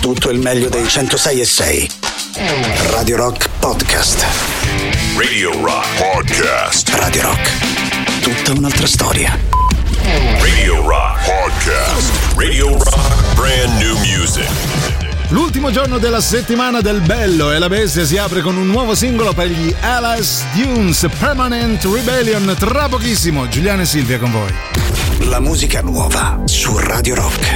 tutto il meglio dei 106.6. Radio Rock Podcast. Radio Rock Podcast. Radio Rock. Tutta un'altra storia. Radio Rock Podcast. Radio Rock Brand New Music. L'ultimo giorno della settimana del Bello e la Bestia si apre con un nuovo singolo per gli Alice Dunes, Permanent Rebellion. Tra pochissimo, Giuliano e Silvia con voi. La musica nuova su Radio Rock.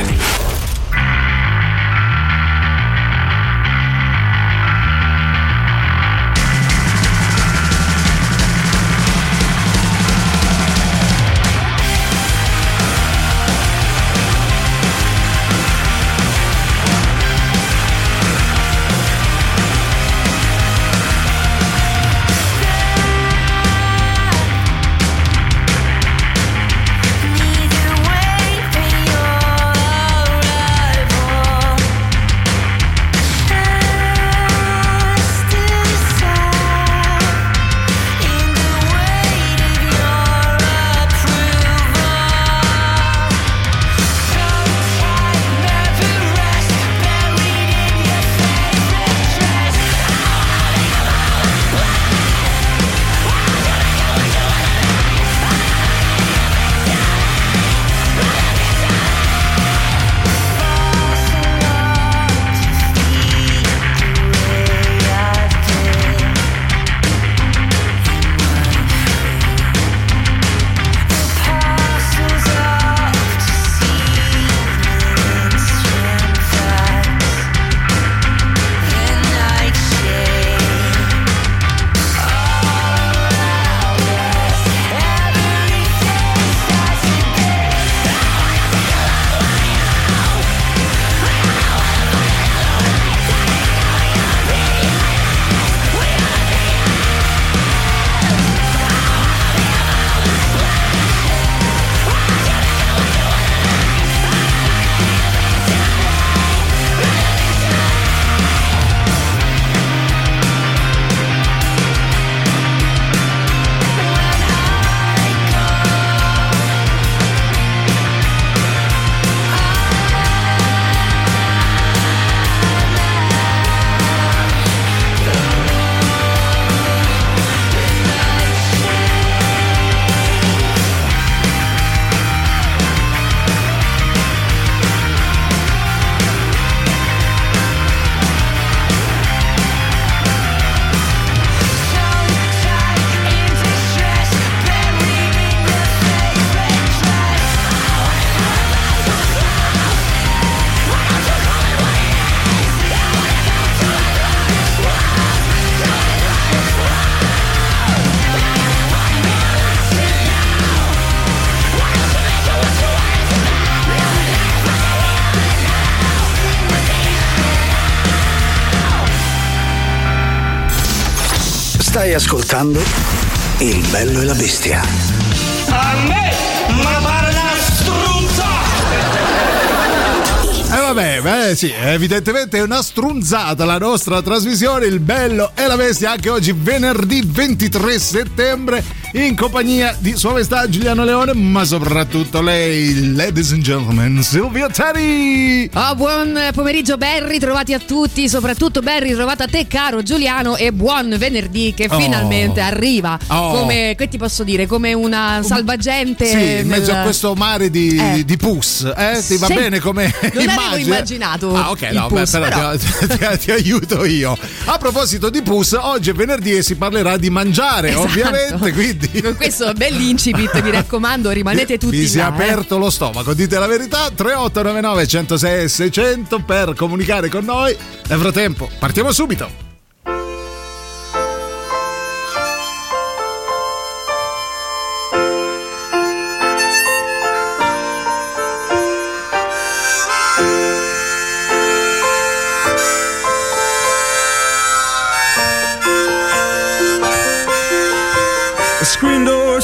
Stai ascoltando Il Bello e la Bestia. A me, ma pare una struzza! Sì, evidentemente è una strunzata la nostra trasmissione, Il Bello e la Bestia, anche oggi venerdì 23 settembre, in compagnia di Sua Maestà Giuliano Leone, ma soprattutto lei, ladies and gentlemen, Silvia Teti! Oh, buon pomeriggio, ben ritrovati a tutti, soprattutto ben ritrovata a te, caro Giuliano, e buon venerdì che finalmente arriva, come, che ti posso dire, come una salvagente... Sì, in mezzo a questo mare di pus, sì, va bene come immagine? Non avevo immaginato ti aiuto io. A proposito di pus, oggi è venerdì e si parlerà di mangiare, esatto. Ovviamente, quindi... Con questo bell'incipit, mi raccomando, rimanete tutti là. Si è aperto lo stomaco, dite la verità. 3899 106 600 per comunicare con noi. Nel frattempo, partiamo subito. Screen door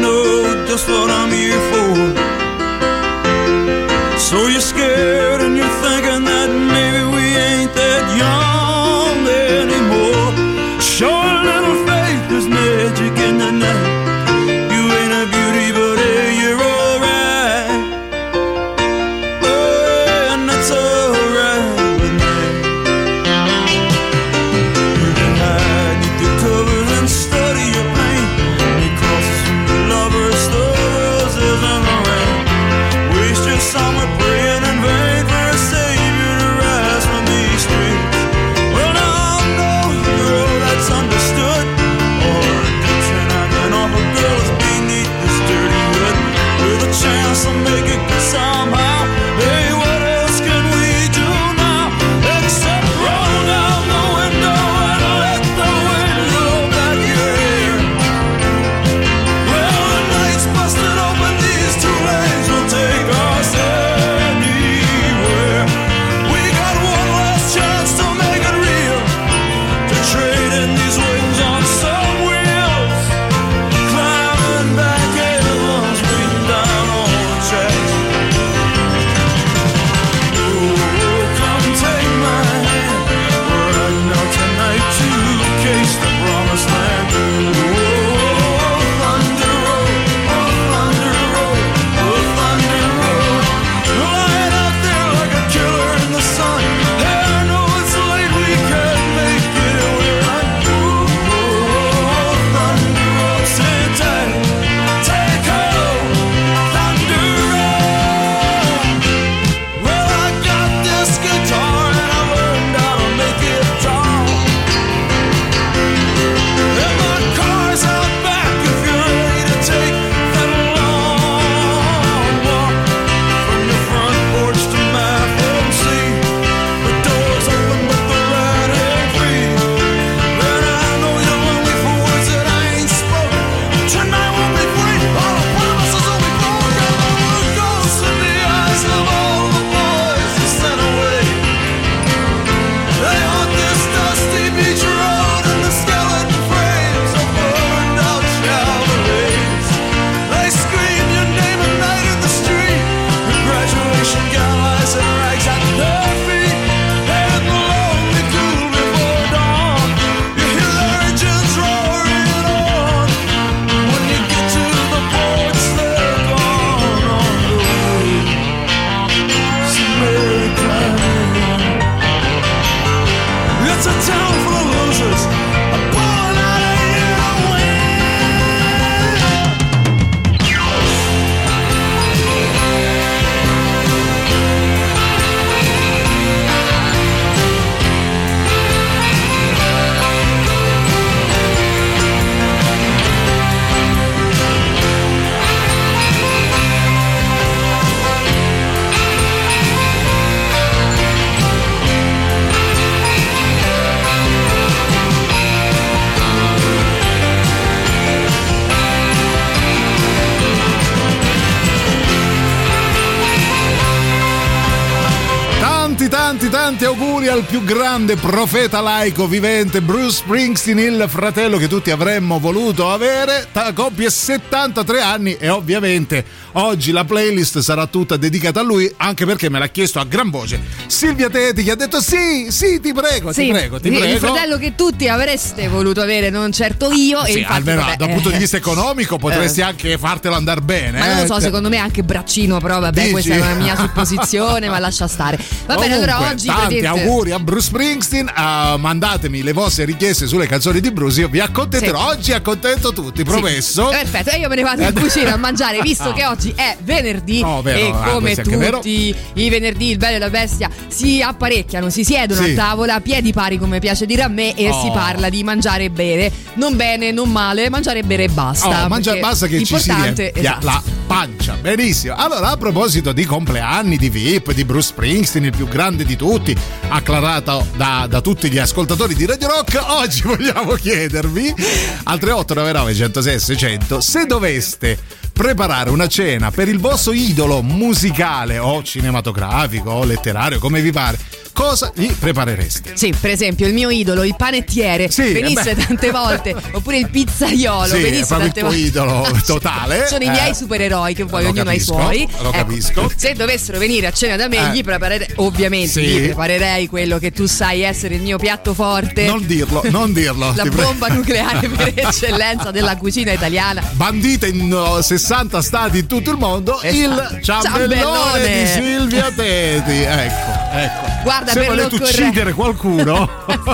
know just what I'm here for. So you're scared and you're thinking that maybe we ain't that young anymore. Show a little faith, there's magic in the night. You ain't a beauty, but hey, you're alright. Oh, and that's alright with me. You can hide with your covers and study your pain, because some lovers, the rose isn't around. Waste your summer praying in vain for a savior to rise from these streets. Well, now I know, girl, that's understood. All the addiction I can offer, girl, is beneath this dirty hood. With a chance to make it good somehow. Hey, what else can we do now? Except roll down the window and let the wind blow back your hair. Well, the night's busted open, these two lanes will take us anywhere. We got one last chance to make it real, to trade in these wings on some wheels, climbing back at once, beating down on the tracks. Oh, come take my hand, right now tonight to case the promised land. Oh, thunder road, oh thunder road, oh thunder road. Lying out there like a killer in the sun. Hey, I know it's late, we can't make it away. Oh, thunder road, sit tight, take hold, thunder road. Well, I got this guitar and I learned how to make it strong. And my car's out back if you're ready to take that long walk. From your front porch to my front seat, the door's open but the ride ain't free. And I know you're lonely for words that I ain't spoken. Tonight we'll be free, all the promises will be broken. The world goes in the eyes of all the boys who sent away. They haunt this dusty beach road in the skeleton frames of burned out Chevrolets. They scream your name at night in the street. Your graduation gown lies in rags at their feet. And the lonely cool before dawn, you hear their engines roaring on. When you get to the ports, they're gone on the way. So make time. It's a town full of losers, a pulling out of here to win. Tanti auguri al più grande profeta laico vivente, Bruce Springsteen, il fratello che tutti avremmo voluto avere. Coppie 73 anni e ovviamente oggi la playlist sarà tutta dedicata a lui, anche perché me l'ha chiesto a gran voce Silvia Teti, che ha detto sì, ti prego. Il fratello che tutti avreste voluto avere, non certo io. Sì, e infatti, almeno dal punto di vista economico potresti anche fartelo andare bene. Ma non lo so, secondo me anche braccino, però vabbè, dici? Questa è una mia supposizione, ma lascia stare. Va bene, allora oggi tanti auguri a Bruce Springsteen, mandatemi le vostre richieste sulle canzoni di Bruce, io vi accontenterò. Sì. Oggi accontento tutti, promesso. Sì. Perfetto, e io me ne vado in cucina a mangiare, visto che oggi è venerdì, e come tutti i venerdì il Bello e la Bestia si apparecchiano, si siedono a tavola, piedi pari come piace dire a me, e si parla di mangiare e bere, non bene, non male, mangiare e bere e basta. Mangiare e basta, che ci si riempia la pancia, benissimo. Allora, a proposito di compleanni, di VIP, di Bruce Springsteen, il più grande di tutti, acclarato da tutti gli ascoltatori di Radio Rock, oggi vogliamo chiedervi al 3899 106 600, se doveste preparare una cena per il vostro idolo musicale o cinematografico o letterario, come vi pare, cosa gli preparereste? Sì, per esempio il mio idolo, il panettiere, sì, venisse tante volte, oppure il pizzaiolo, sì, venisse tante volte. Il tuo idolo totale. Sono i miei supereroi, che poi ognuno capisco, ha i suoi. Lo capisco. Se dovessero venire a cena da me, gli preparerei, ovviamente, sì, gli preparerei quello che tu sai essere il mio piatto forte. Non dirlo, non dirlo. La bomba nucleare per eccellenza della cucina italiana. Bandita in 60 stati in tutto il mondo, esatto, il ciambellone di Silvia Teti. Ecco. Guarda, se volete uccidere qualcuno,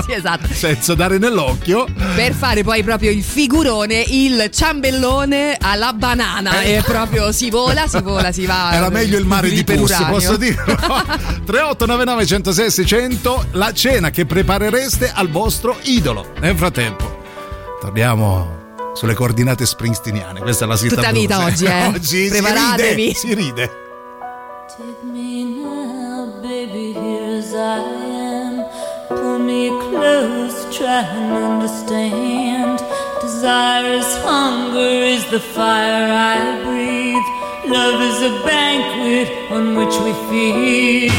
sì, esatto, senza dare nell'occhio, per fare poi proprio il figurone, il ciambellone alla banana, e proprio si vola, si va. Era meglio il mare di Pussi, posso dirlo. 3899 106 600, la cena che preparereste al vostro idolo. Nel frattempo torniamo sulle coordinate springsteeniane. Questa è la città tutta blues. Vita oggi, oggi preparatevi, si ride. Take me now, baby, here's I am. Pull me close, try and understand. Desire is hunger, is the fire I breathe. Love is a banquet on which we feed.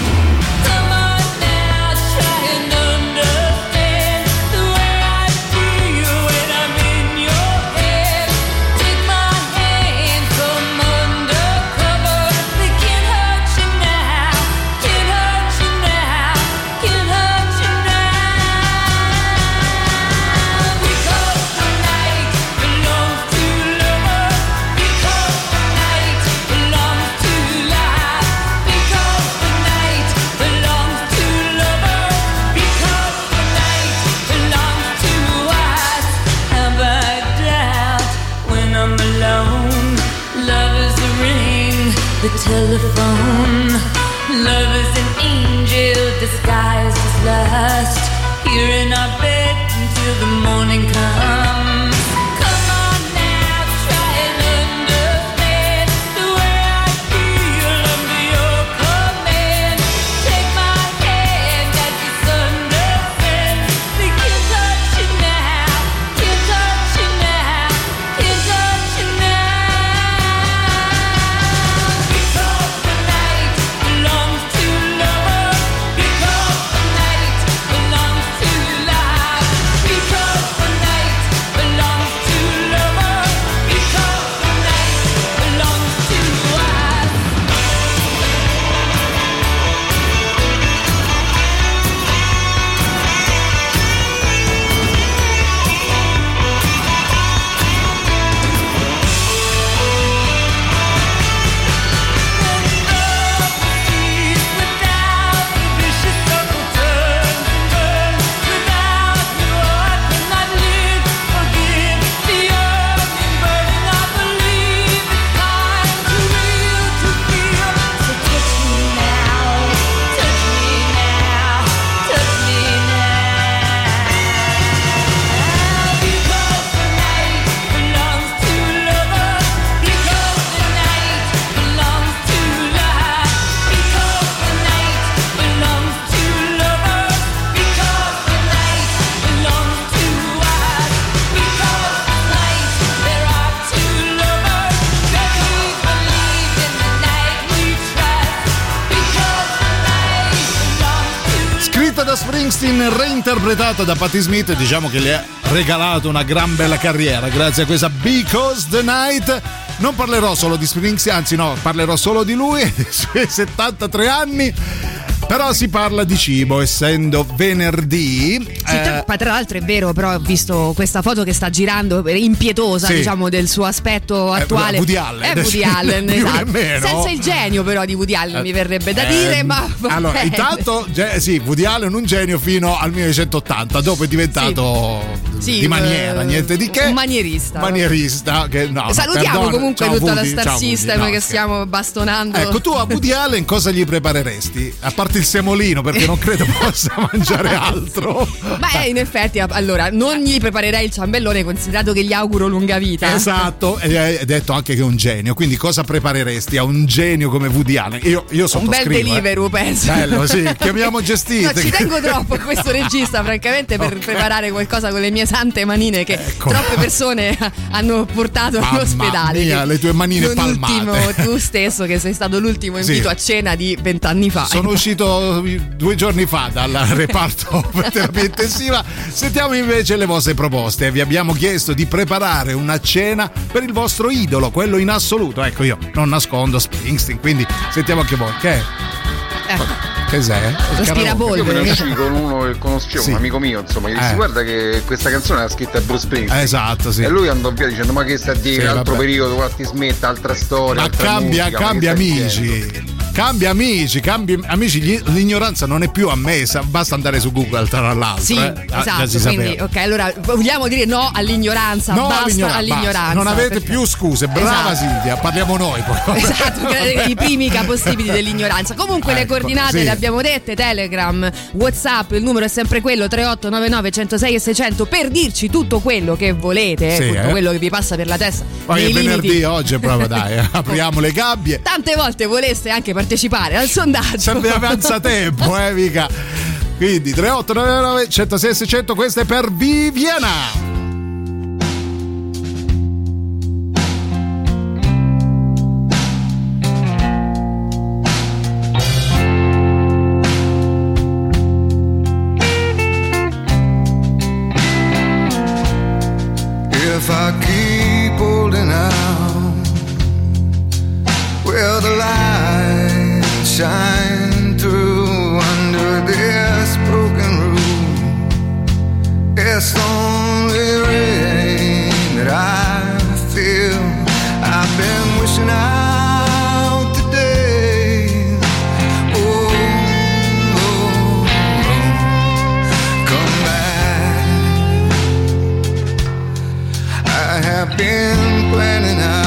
The telephone. Love is an angel disguised as lust. Here in our bed until the morning comes. Reinterpretata da Patti Smith, diciamo che le ha regalato una gran bella carriera grazie a questa Because the Night. Non parlerò solo di Springsteen, anzi no, parlerò solo di lui e dei suoi 73 anni. Però si parla di cibo, essendo venerdì. Sì, tra l'altro è vero, però ho visto questa foto che sta girando, impietosa, sì, diciamo, del suo aspetto attuale. Woody Allen. È Woody Allen, esatto. Senza il genio però di Woody Allen, mi verrebbe da dire, ma vabbè. Allora, intanto, sì, Woody Allen un genio fino al 1980, dopo è diventato... Sì. Sì, di maniera, niente di che. Un manierista. Che no, salutiamo, perdona, comunque tutta Woody, la Star System, Woody, no, che stiamo bastonando. Ecco, tu a Woody Allen cosa gli prepareresti? A parte il semolino, perché non credo possa mangiare altro. Ma in effetti, allora, non gli preparerei il ciambellone, considerato che gli auguro lunga vita. Esatto, e hai detto anche che è un genio. Quindi cosa prepareresti a un genio come Woody Allen? Io sottoscrivo. Un bel delivery, penso. Bello, sì, chiamiamo gestito. No, ci tengo troppo a questo regista, francamente, per preparare qualcosa con le mie pesante manine che troppe persone hanno portato all'ospedale. Mia, le tue manine palmate. Tu stesso che sei stato l'ultimo invito a cena di 20 anni fa. Sono uscito 2 giorni fa dal reparto per terapia intensiva. Sentiamo invece le vostre proposte. Vi abbiamo chiesto di preparare una cena per il vostro idolo, quello in assoluto. Ecco, io non nascondo Springsteen, quindi sentiamo anche voi. Che è? Cos'è? Io me ne uscì con uno che conoscevo, un amico mio, insomma, gli dissi guarda che questa canzone l'ha scritta Bruce Springsteen. Esatto, sì. E lui andò via dicendo ma che sta a dire, altro periodo, Patti Smith, altra storia, ma altra musica, cambia ma amici. Cambia amici, l'ignoranza non è più ammessa, basta andare su Google tra l'altro. Sì, esatto, quindi ok, allora vogliamo dire no all'ignoranza, no, basta all'ignoranza. Non avete più scuse, brava Silvia, parliamo noi poi. Esatto, i primi capostipiti dell'ignoranza. Comunque le coordinate le abbiamo dette, Telegram, WhatsApp, il numero è sempre quello 3899 106 e 600 per dirci tutto quello che volete, tutto quello che vi passa per la testa. Poi è venerdì, oggi proprio dai, apriamo le gabbie. Tante volte voleste anche partecipare al sondaggio. Serve avanza tempo, mica. Quindi 3899 106 600, questa è per Viviana. If I keep holding out, will the light shine through under this broken roof? It's only rain that I feel. I've been wishing out today. Come back. I have been planning out.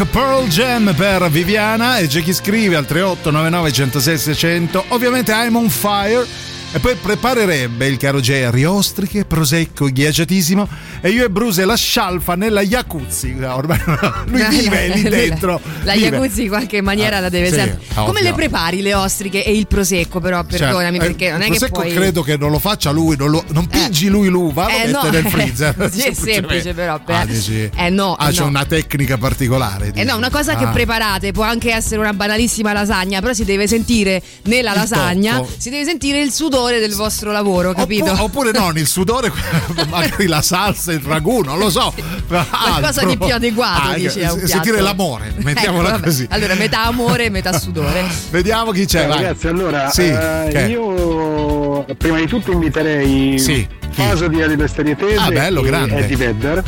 Rock, Pearl Jam per Viviana, e c'è chi scrive al 3899 106 600, ovviamente I'm on fire, e poi preparerebbe il caro Jerry ostriche, prosecco ghiacciatissimo, e io e Bruce la scialfa nella jacuzzi. Ormai lui vive lì dentro, la jacuzzi in qualche maniera la deve sempre. Come le prepari le ostriche e il prosecco? Però perdonami, perché non è che il prosecco credo che non lo faccia lui, non pigi lui l'uva, lo mette nel freezer. Sì, è semplice, però c'è una tecnica particolare, no, una cosa che preparate, può anche essere una banalissima lasagna, però si deve sentire nella lasagna tocco. Si deve sentire il sudore del vostro lavoro, capito? Oppure non il sudore, magari la salsa, il ragù, non lo so, qualcosa di più adeguato, dice, a un piatto. Sentire l'amore, mettiamola così. Allora metà amore, metà sudore. Vediamo chi c'è. Ragazzi, allora io prima di tutto inviterei Faso di Ali Besterie Tese e Eddie Vedder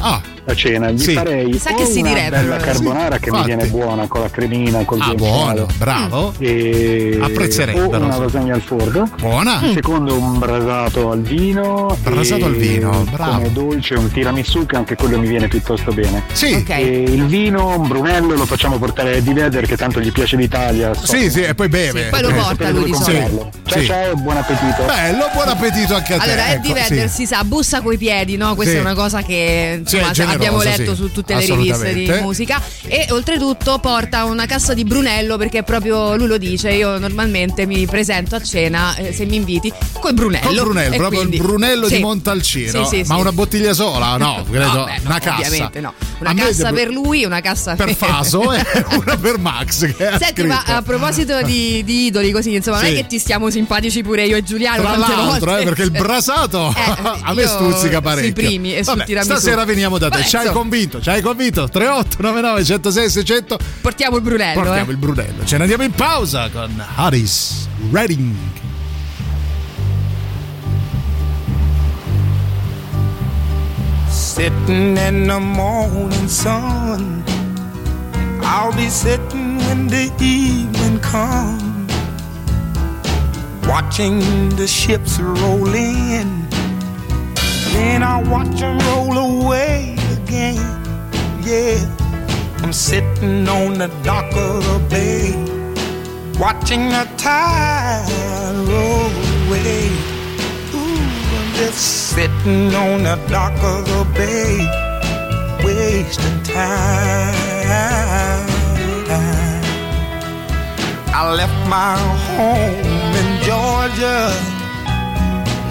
a cena. Gli farei una bella carbonara che mi viene buona con la cremina, col buono, bravo, apprezzerei una lasagna al forno buona. Secondo un brasato al vino, bravo. Come dolce un tiramisù, che anche quello mi viene piuttosto bene. Sì. Okay. E il vino, un Brunello, lo facciamo portare a Eddie Vedder, che tanto gli piace l'Italia. E poi beve. Sì, poi lo porta lui di solito. Ciao, buon appetito. Bello, buon appetito anche a te. Allora Eddie Vedder si sa, bussa coi piedi, no? Questa è una cosa che generosa, abbiamo letto su tutte le riviste di musica. E oltretutto porta una cassa di Brunello, perché proprio lui lo dice. Io normalmente mi presento a cena, se mi inviti, col Brunello, proprio quindi, il Brunello di Montalcino. Ma una bottiglia sola? No, credo, una cassa. Ovviamente no. Una cassa per lui, una cassa per Faso e una per Max. Senti, ma a proposito di idoli, così, insomma, non è che ti stiamo simpatici pure io e Giuliano, tra l'altro, volte. Perché il brasato a me stuzzica parecchio. I primi e sul tiramisù. Stasera veniamo da te. Ci hai convinto. 3899 106 600. Portiamo il Brunello. Ce ne andiamo in pausa con Harris Redding. Sitting in the morning sun, I'll be sitting when the evening comes, watching the ships roll in, then I'll watch them roll away again. Yeah, I'm sitting on the dock of the bay, watching the tide roll away. Ooh, I'm just sitting on the dock of the bay, wasting time. I left my home in Georgia,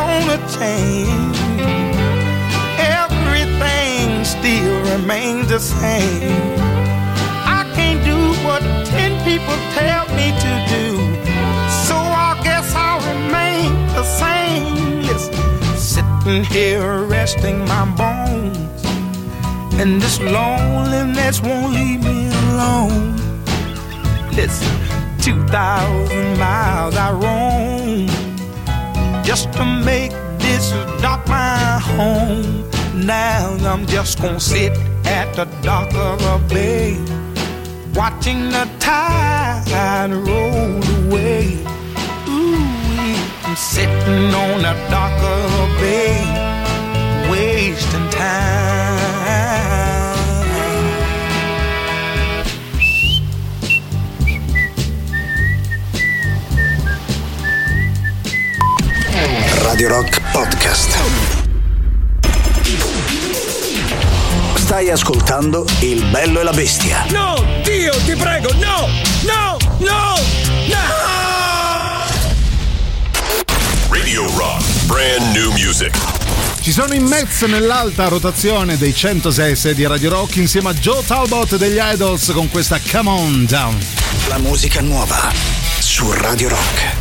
Gonna change, everything still remains the same. I can't do what 10 people tell me to do, so I guess I'll remain the same. Listen, sitting here resting my bones, and this loneliness won't leave me alone. Listen, 2,000 miles I roam, just to make this dock my home. Now I'm just gonna sit at the dock of a bay, watching the tide roll away. Ooh, I'm sitting on the dock of a bay, wasting time. Radio Rock Podcast. Stai ascoltando Il Bello e la Bestia. No, Dio, ti prego, no! Radio Rock, brand new music. Ci sono in mezzo nell'alta rotazione dei 106 di Radio Rock insieme a Joe Talbot degli Idols con questa Come On Down. La musica nuova su Radio Rock.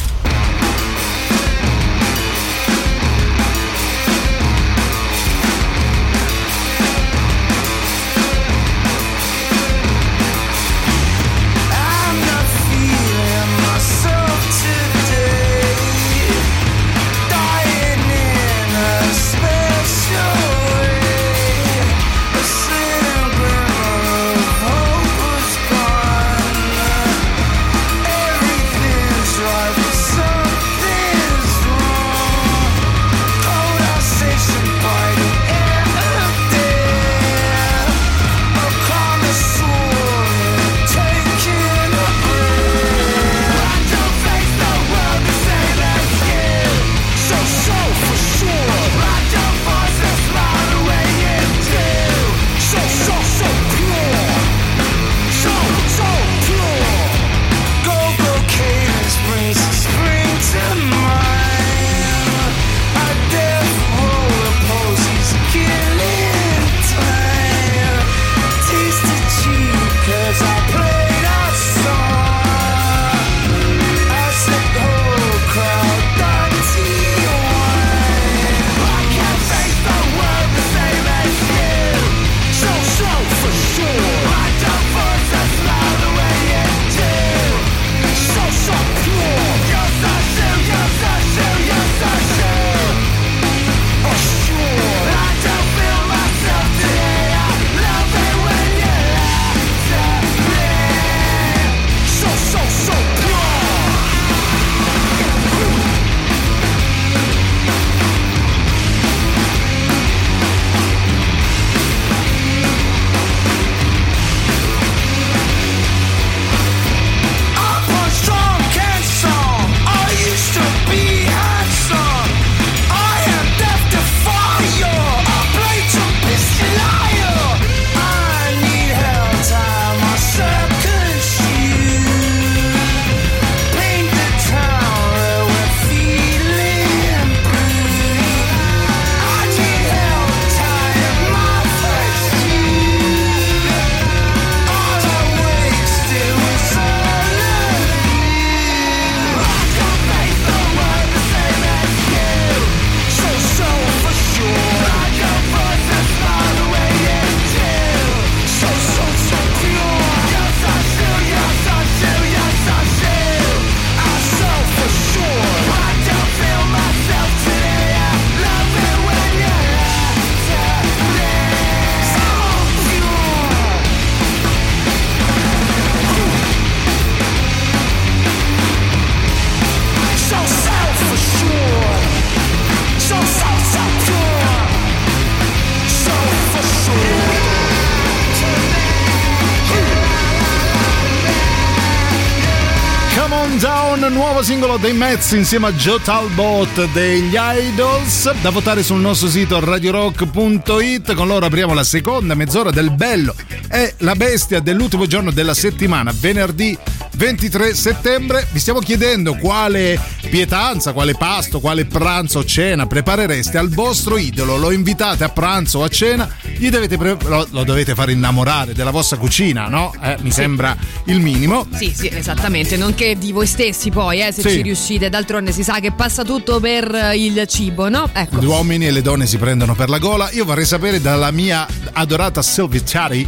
Down, nuovo singolo dei Mets insieme a Joe Talbot degli Idols, da votare sul nostro sito radiorock.it. con loro apriamo la seconda mezz'ora del Bello e la Bestia dell'ultimo giorno della settimana, venerdì 23 settembre. Vi stiamo chiedendo quale pietanza, quale pasto, quale pranzo o cena preparereste al vostro idolo. Lo invitate a pranzo o a cena, gli dovete lo dovete fare innamorare della vostra cucina, no? Mi sembra il minimo. Sì, sì, esattamente, nonché di voi stessi poi, se sì, ci riuscite. D'altronde si sa che passa tutto per il cibo, no? Ecco. Gli uomini e le donne si prendono per la gola. Io vorrei sapere dalla mia adorata Silvia Teti,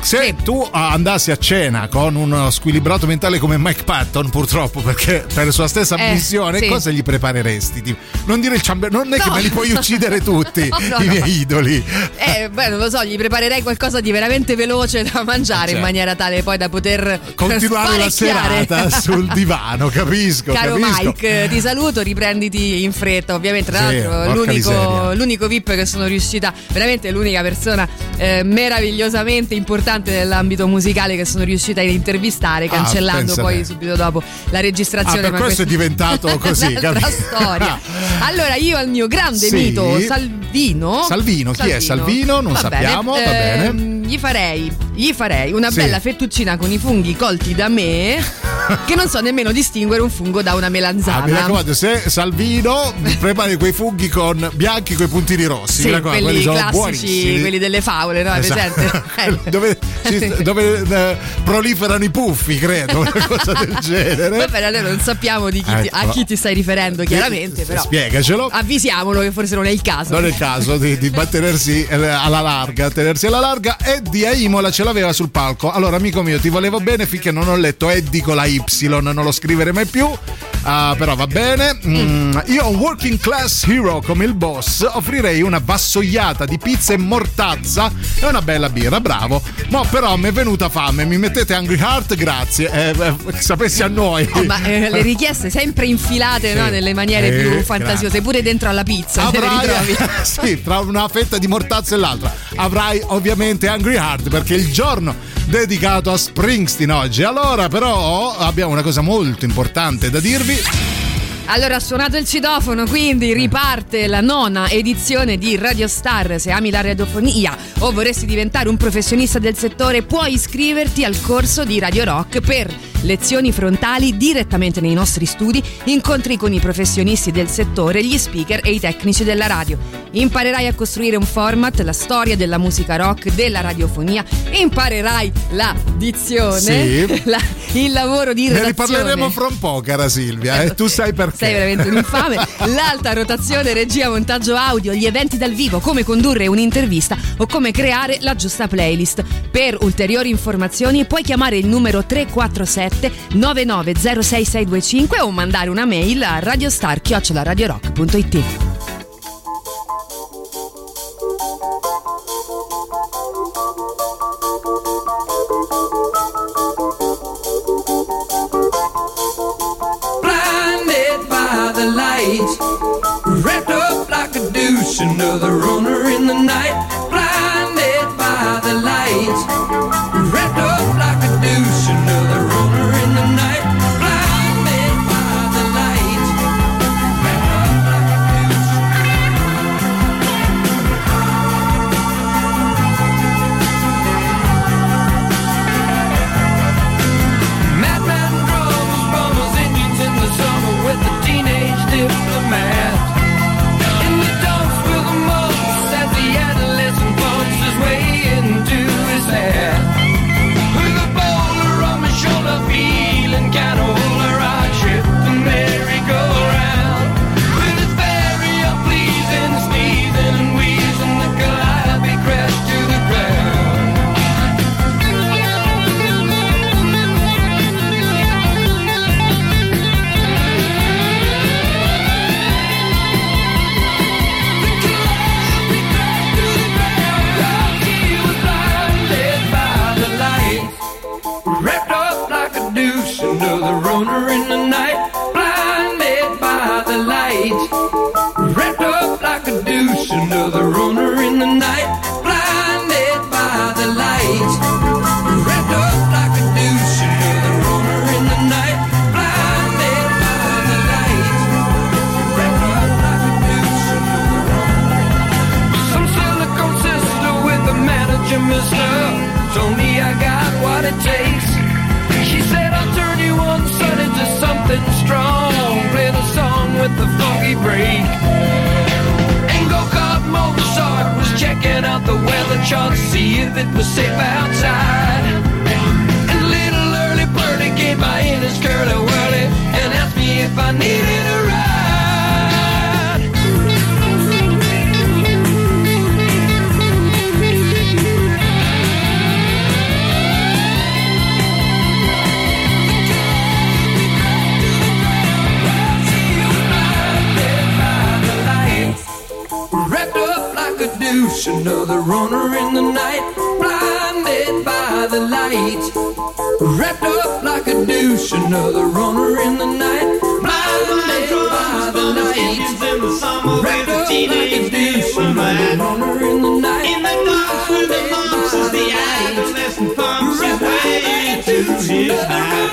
se tu andassi a cena con uno squilibrato mentale come Mike Patton, purtroppo, perché per la sua stessa missione, cosa gli prepareresti? Tipo, non dire il ciambellano, non è che me li puoi uccidere tutti i miei idoli. Non lo so, gli preparerei qualcosa di veramente veloce da mangiare, in maniera tale poi da poter continuare la serata sul divano, capisco. Caro Mike, ti saluto, riprenditi in fretta, ovviamente. Tra l'altro, l'unico VIP che sono riuscita, veramente l'unica persona meravigliosamente importante nell'ambito musicale che sono riuscita a intervistare, cancellando poi subito dopo la registrazione. Per ma questo è diventato così, un'altra storia. Allora, io al mio grande mito Salvino, chi è Salvino? Non sappiamo, va bene. Gli farei una bella fettuccina con i funghi colti da me, che non so nemmeno distinguere un fungo da una melanzana. Mi raccomando, se Salvino prepari quei funghi con bianchi coi puntini rossi, mi raccomando, quelli sono buonissimi, quelli delle favole, no? Esatto. Dove proliferano i puffi, credo, una cosa del genere. Va bene, allora non sappiamo a chi ti stai riferendo, chiaramente, però spiegacelo, avvisiamolo che forse non è il caso. Non è il caso di mantenersi alla larga, tenersi alla larga. Eddie a Imola ce l'aveva sul palco. Allora, amico mio, ti volevo bene finché non ho letto Eddie con la Y, non lo scrivere mai più. Però va bene. Io, un working class hero come il boss, offrirei una vassoiata di pizza e mortazza e una bella birra. Bravo. Ma però mi è venuta fame, mi mettete Angry Heart? Grazie. Sapessi a noi. Le richieste sempre infilate, no? Nelle maniere più fantasiose, pure dentro alla pizza. Avrai, tra una fetta di mortazza e l'altra, avrai ovviamente Angry Heart, perché è il giorno dedicato a Springsteen oggi. Allora, però, abbiamo una cosa molto importante da dirvi. Allora, ha suonato il citofono, quindi riparte la 9ª edizione di Radio Star. Se ami la radiofonia o vorresti diventare un professionista del settore, puoi iscriverti al corso di Radio Rock per lezioni frontali direttamente nei nostri studi, incontri con i professionisti del settore, gli speaker e i tecnici della radio. Imparerai a costruire un format, la storia della musica rock, della radiofonia, imparerai la dizione, il lavoro di redazione. Ne riparleremo fra un po', cara Silvia, tu sai perché. Sei veramente un infame. L'alta rotazione, regia, montaggio audio, gli eventi dal vivo, come condurre un'intervista o come creare la giusta playlist. Per ulteriori informazioni puoi chiamare il numero 347-9906625 o mandare una mail a radiostar@radiorock.it. Wrapped up like a douche, another runner in the night. Blinded by the lights, wrapped up like a douche, another runner in the night. Blinded by the lights, wrapped up like a douche. Madman drums, bombers, engines in the summer with the teenage diplomat. Another runner in the night, blinded by the light, wrapped up like a douche. Another runner in the night, blinded by the light, wrapped up like a douche. Another runner in the night, blinded. mister told me I got what it takes. She said I'll turn you on, son, into something strong. Play the song with the funky break. Angle card Mozart was checking out the weather chart to see if it was safe outside. And little early birdie came by in his curly whirly and asked me if I needed a ride. Another runner in the night, blinded by the light. Wrapped up like a douche, another runner in the night, blinded by the light. Wrapped up like a douche, another runner in the night. In the dark with the mumps is the Idols, lesson pumps his way to his life.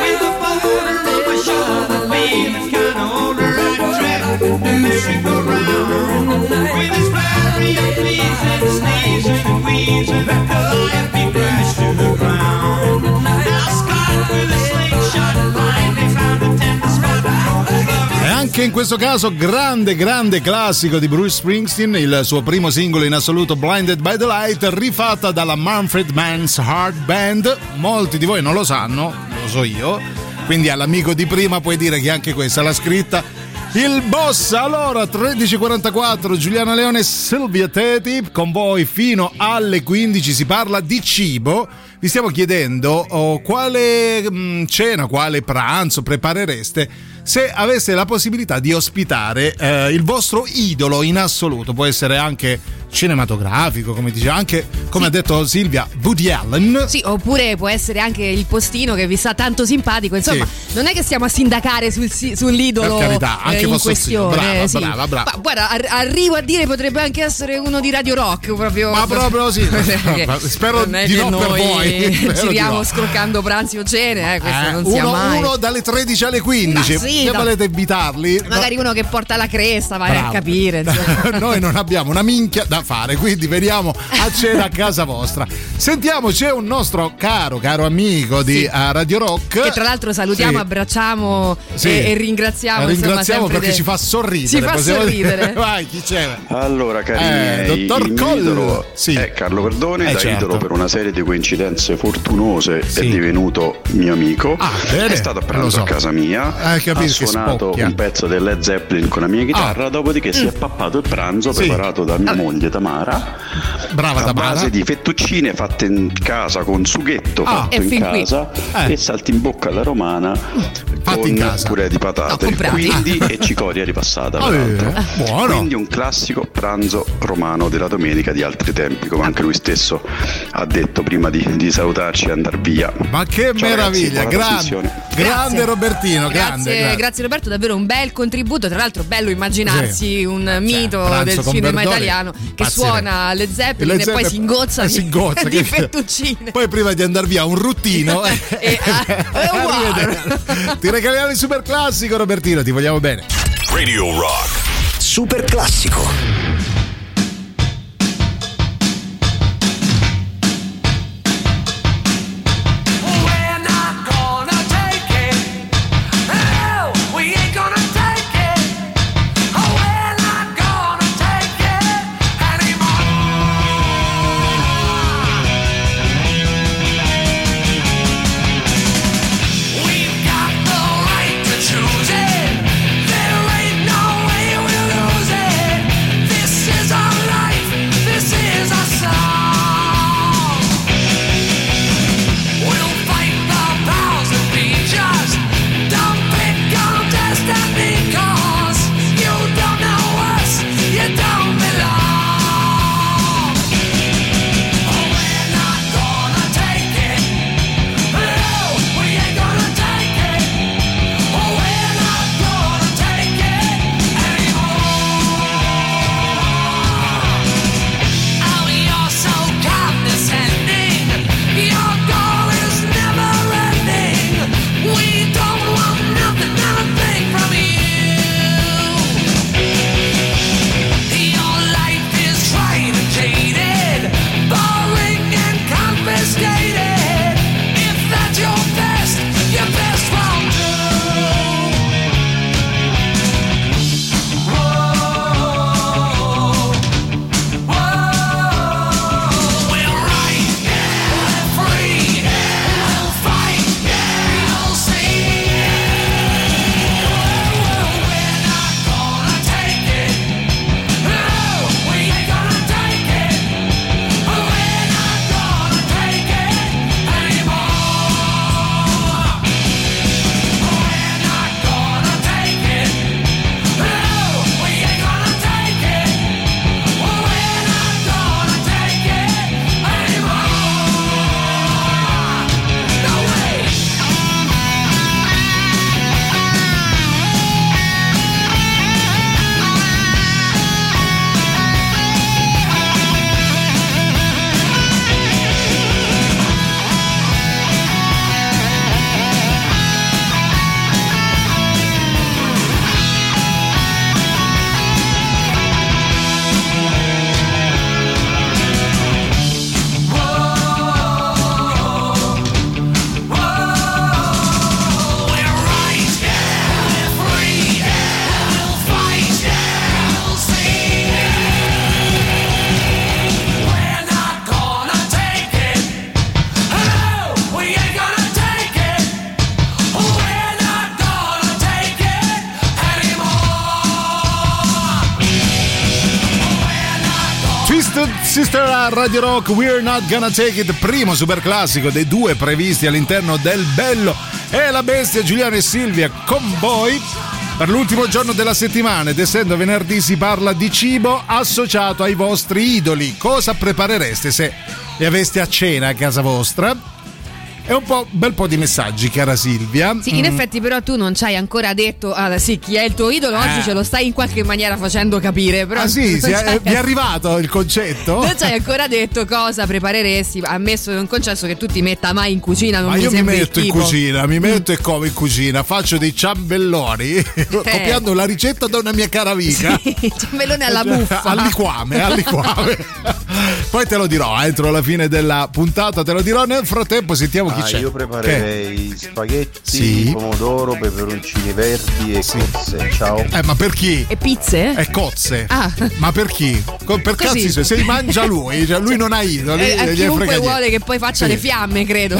With the border of a shot, the feeling's kinda on the right track. Merry-go-round with his flattery and pleas and his sneeze and wheeze and back up happy brush to the ground. Now Scott with a slingshot blindly found a tender spot on the ground. E anche in questo caso grande classico di Bruce Springsteen, il suo primo singolo in assoluto Blinded by the Light, rifatta dalla Manfred Mann's Earth Band. Molti di voi non lo sanno, lo so io, quindi all'amico di prima puoi dire che anche questa l'ha scritta il boss. Allora 13.44, Giuliano Leone e Silvia Teti con voi fino alle 15. Si parla di cibo. Vi stiamo chiedendo quale cena, quale pranzo preparereste se aveste la possibilità di ospitare il vostro idolo in assoluto. Può essere anche cinematografico, come dice, anche come sì, ha detto Silvia, Woody Allen. Sì, oppure può essere anche il postino che vi sta tanto simpatico. Insomma, sì, non è che stiamo a sindacare sull'idolo. Per carità, anche in questione. Brava, sì, brava. Ma, guarda, arrivo a dire potrebbe anche essere uno di Radio Rock, proprio. Ma proprio sì. Spero di no per voi. Giriamo scroccando pranzi o cene, questo non sia mai. Uno dalle 13 alle 15. Ma sì, se volete evitarli, magari uno che porta la cresta, vai a capire. Noi non abbiamo una minchia da fare, quindi veniamo a cena a casa vostra. Sentiamo, c'è un nostro caro amico di Radio Rock, che tra l'altro salutiamo, abbracciamo e ringraziamo. Ringraziamo perché ci fa sorridere. Vai, chi c'è? Allora, cari miei, dottor Colloro è Carlo Verdone, da idolo per una serie di coincidenze fortunose è divenuto mio amico. È stato a pranzo a casa mia, ha suonato un pezzo del Led Zeppelin con la mia chitarra, dopodiché si è pappato il pranzo preparato da mia moglie Tamara, brava Tamara, a base di fettuccine fatte in casa con sughetto fatto in casa e saltimbocca alla romana con purè di patate, quindi e cicoria ripassata, buono. Quindi un classico pranzo romano della domenica di altri tempi, come anche lui stesso ha detto prima di salutarci e andar via. Ma che ciao, meraviglia, ragazzi, grande Robertino, grazie Roberto, davvero un bel contributo. Tra l'altro bello immaginarsi un mito del cinema italiano che suona Led Zeppelin e poi si ingozza di fettuccine, poi prima di andar via un ruttino ti regaliamo il super classico. Robertino, ti vogliamo bene. Radio Rock super classico. Sister a Radio Rock, We're Not Gonna Take It, primo superclassico dei due previsti all'interno del Bello e la Bestia. Giuliano e Silvia con voi per l'ultimo giorno della settimana, ed essendo venerdì si parla di cibo associato ai vostri idoli. Cosa preparereste se li aveste a cena a casa vostra? È un po' bel po' di messaggi, cara Silvia. Sì, in effetti, però tu non ci hai ancora detto sì, chi è il tuo idolo, oggi ce lo stai in qualche maniera facendo capire. Però mi è arrivato il concetto. Non ci hai ancora detto cosa prepareresti, ammesso e non concesso che tu ti metta mai in cucina. Non ma io mi metto in cucina, mi metto e come in cucina, faccio dei ciambelloni copiando la ricetta da una mia cara amica. Sì, ciambellone alla muffa. Al liquame. Poi te lo dirò, entro la fine della puntata te lo dirò. Nel frattempo sentiamo chi c'è. Io preparerei spaghetti, pomodoro, peperoncini verdi e cozze. Ciao. Ma per chi? E pizze? E cozze. Ah. Ma per chi? Per cazzi, se li mangia lui, cioè lui non ha idoli. Chiunque vuole che poi faccia le fiamme, credo.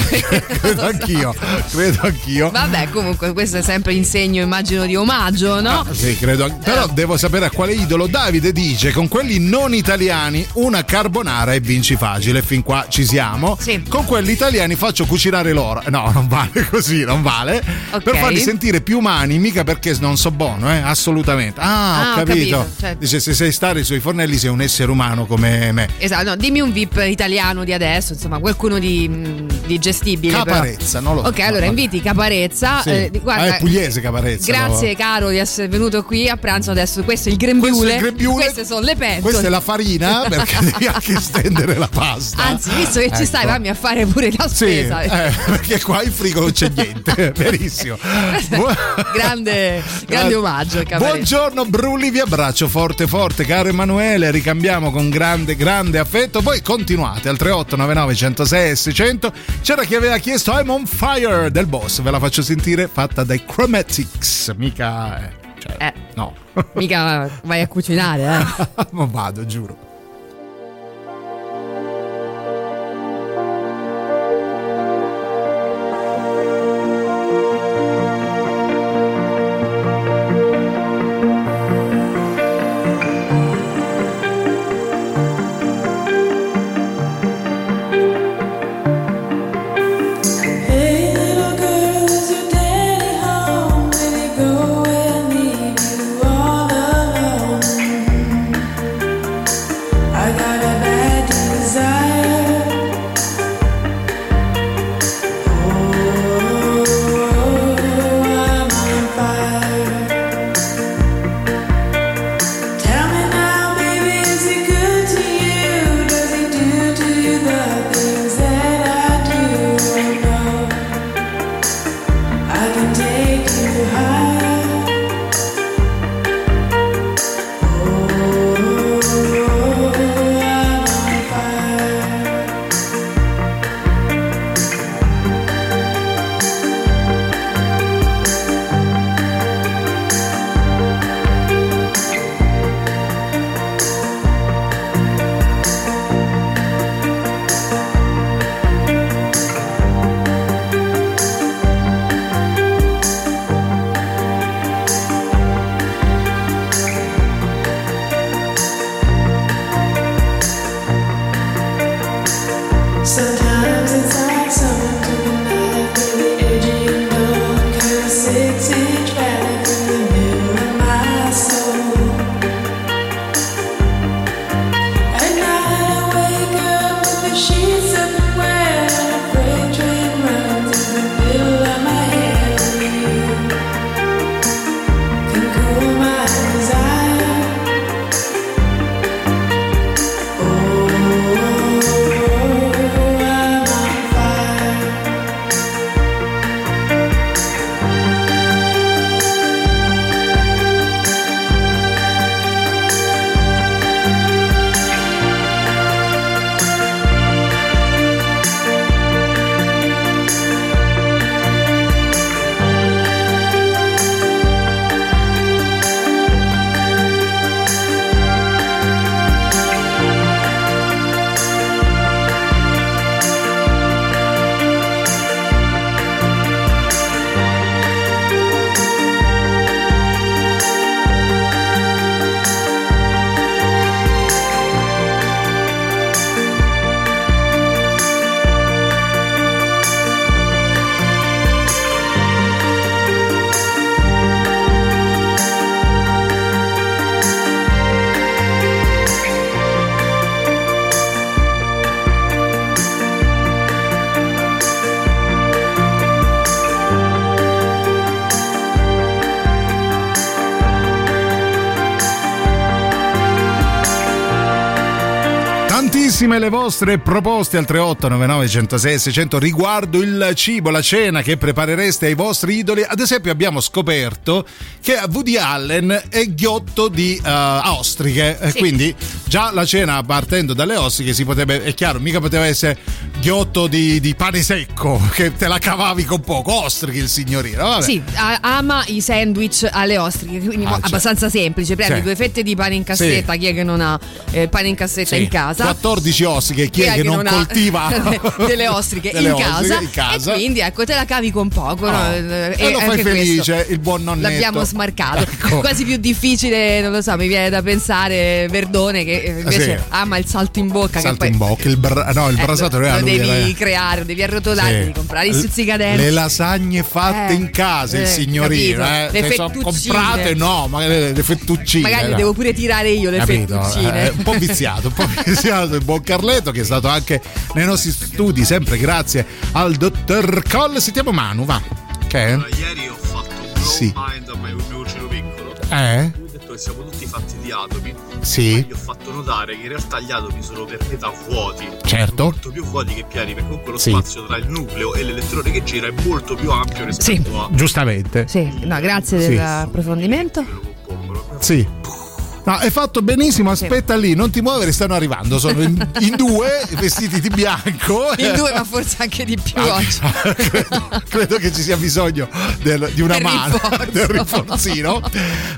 Credo anch'io. Vabbè, comunque questo è sempre in segno, immagino, di omaggio, no? Ah, sì, credo. Però devo sapere a quale idolo. Davide dice: con quelli non italiani una carbonara e vinci facile. Fin qua ci siamo. Sì. Con quelli italiani faccio cucinare loro. No, non vale così, non vale. Okay. Per farli sentire più umani, mica perché non so buono, assolutamente. Ho capito. Cioè... dice, se sai stare sui fornelli sei un essere umano come me. Esatto, no, dimmi un VIP italiano di adesso, insomma, qualcuno di gestibile. Caparezza, però. Allora inviti Caparezza. Sì. Guarda, è pugliese Caparezza. Grazie caro di essere venuto qui a pranzo adesso. Questo è il grembiule. Queste sono le pentole. Questa è la farina, perché devi anche stendere la pasta. Anzi, visto che ci stai, vammi a fare pure la spesa. Perché qua in frigo non c'è niente. Verissimo. Grande omaggio. Buongiorno Brulli, vi abbraccio forte forte, caro Emanuele, ricambiamo con grande grande affetto. Voi continuate al 38 99 106 600. C'era chi aveva chiesto I'm on Fire del Boss, ve la faccio sentire, fatta dai Chromatics. No, mica vai a cucinare, ma vado, giuro. tantissime le vostre proposte al 38 99 106 600 riguardo il cibo, la cena che preparereste ai vostri idoli. Ad esempio abbiamo scoperto che Woody Allen è ghiotto di ostriche, sì. Quindi già la cena partendo dalle ostriche si potrebbe, è chiaro, mica poteva essere ghiotto di pane secco che te la cavavi con poco, ostriche il signorino, vabbè. Sì, ama i sandwich alle ostriche, quindi abbastanza semplice, prendi due fette di pane in cassetta, sì. Chi è che non ha pane in cassetta in casa? 14 ostriche, chi è che non coltiva delle ostriche in casa? E quindi ecco, te la cavi con poco, no? E lo fai felice, questo, il buon nonnetto. L'abbiamo smarcato, ecco. Quasi più difficile, non lo so, mi viene da pensare Verdone, che invece ama il salto in bocca, il brasato lo devi creare, lo devi arrotolare, devi comprare i stuzzicadelli, le lasagne fatte in casa, il signorino, le comprate, no, magari le fettuccine, magari le devo pure tirare io, le fettuccine, un po' viziato il buon Carletto, che è stato anche nei nostri studi, sempre grazie al dottor Coll. Sentiamo Manu, va, che ieri ho fatto mind a mio uccello piccolo, lui ha detto che siamo tutti fatti di atomi, sì, gli ho fatto notare che in realtà gli atomi sono per metà vuoti, certo, molto più vuoti che piani, perché comunque lo spazio tra il nucleo e l'elettrone che gira è molto più ampio rispetto a giustamente, sì, no, grazie dell'approfondimento, sì. No, è fatto benissimo, aspetta lì, non ti muovere, stanno arrivando, sono in due vestiti di bianco, in due ma forse anche di più oggi. Credo che ci sia bisogno di una mano, del rinforzino.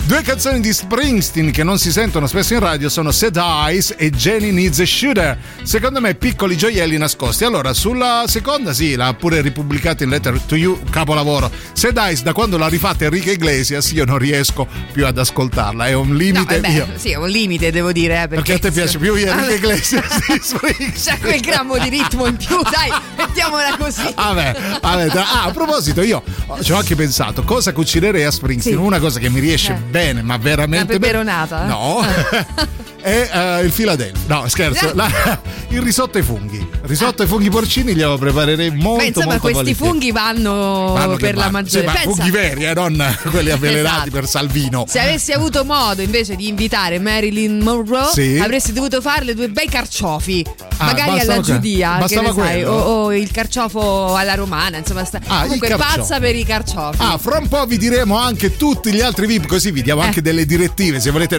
Due canzoni di Springsteen che non si sentono spesso in radio sono Sad Eyes e Jenny Needs a Shooter, secondo me piccoli gioielli nascosti. Allora sulla seconda l'ha pure ripubblicata in Letter to You, capolavoro. Sad Eyes, da quando l'ha rifatta Enrique Iglesias io non riesco più ad ascoltarla, è un limite, no, sì, è un limite, devo dire, perché a te piace più Enrique Iglesias di Springsteen, c'è quel grammo di ritmo in più, dai, mettiamola così. A proposito, io ci ho anche pensato, cosa cucinerei a Springsteen, una cosa che mi riesce bene, ma veramente la peperonata è il Philadelphia, no scherzo, il risotto ai funghi, porcini glielo preparerei molto, molto volentieri. Questi funghi vanno per la maggiore, ma funghi veri, non quelli avvelenati per Salvino. Se avessi avuto modo invece di invitare Marilyn Monroe, avresti dovuto farle due bei carciofi, magari alla giudia, che ne sai, o il carciofo alla romana, insomma, comunque è pazza per i carciofi. Fra un po' vi diremo anche tutti gli altri VIP, così vi diamo anche delle direttive, se volete,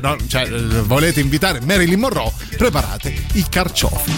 volete invitare Marilyn Monroe, preparate i carciofi.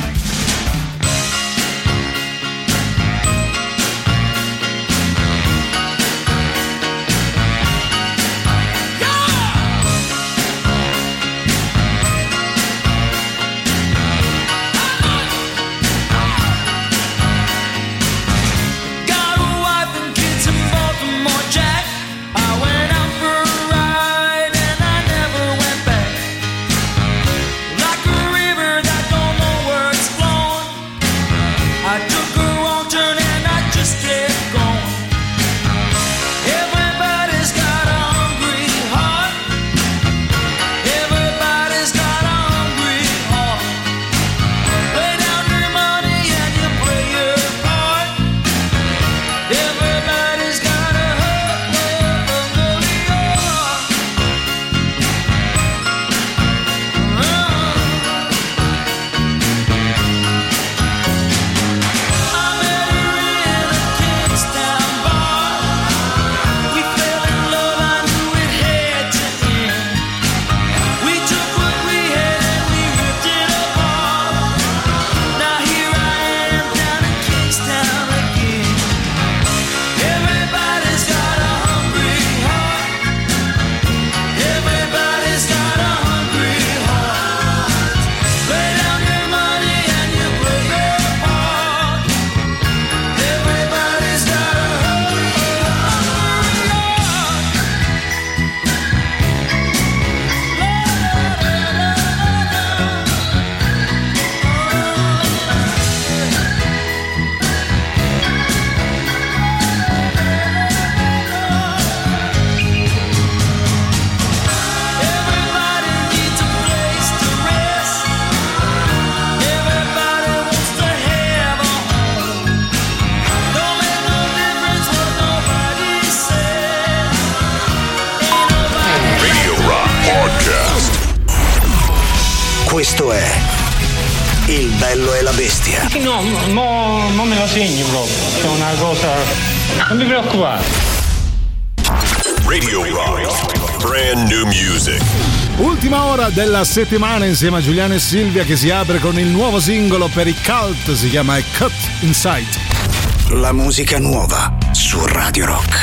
Il Bello e la Bestia. No, no, me lo segno proprio. È una cosa... Non mi preoccupare. Radio Rock. Brand new music. Ultima ora della settimana insieme a Giuliano e Silvia, che si apre con il nuovo singolo per i Cult. Si chiama Cut Inside. La musica nuova su Radio Rock.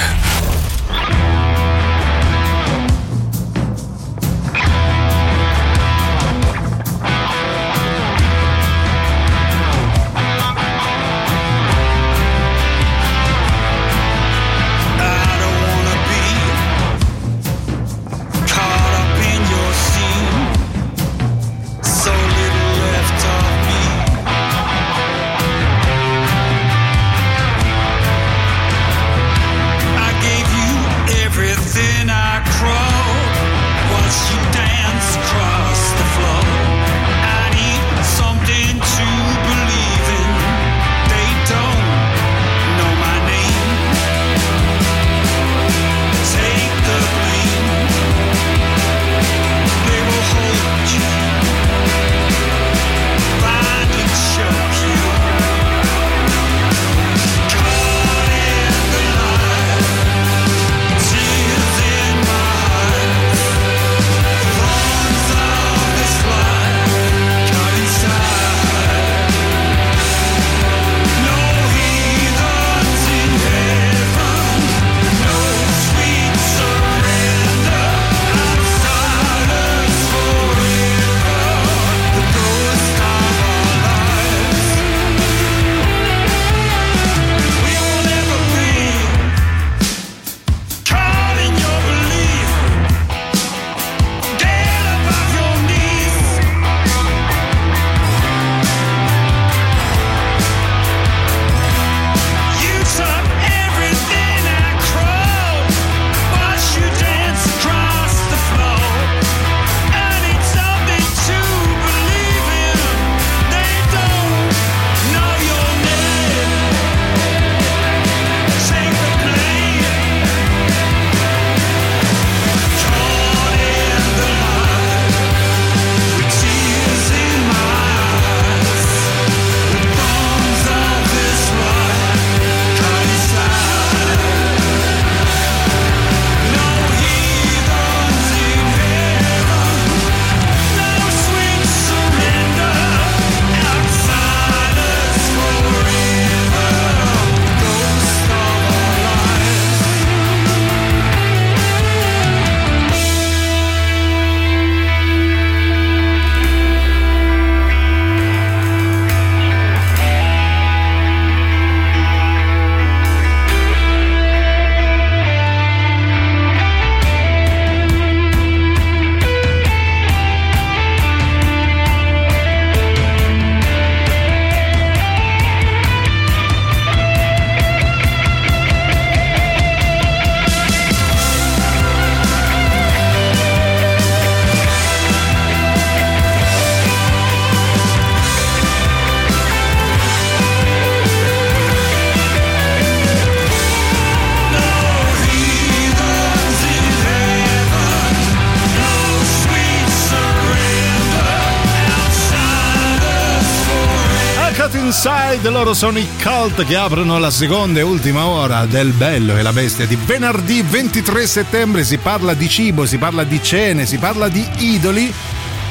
Loro sono i Cult, che aprono la seconda e ultima ora del Bello e la Bestia di venerdì 23 settembre. Si parla di cibo, si parla di cene, si parla di idoli.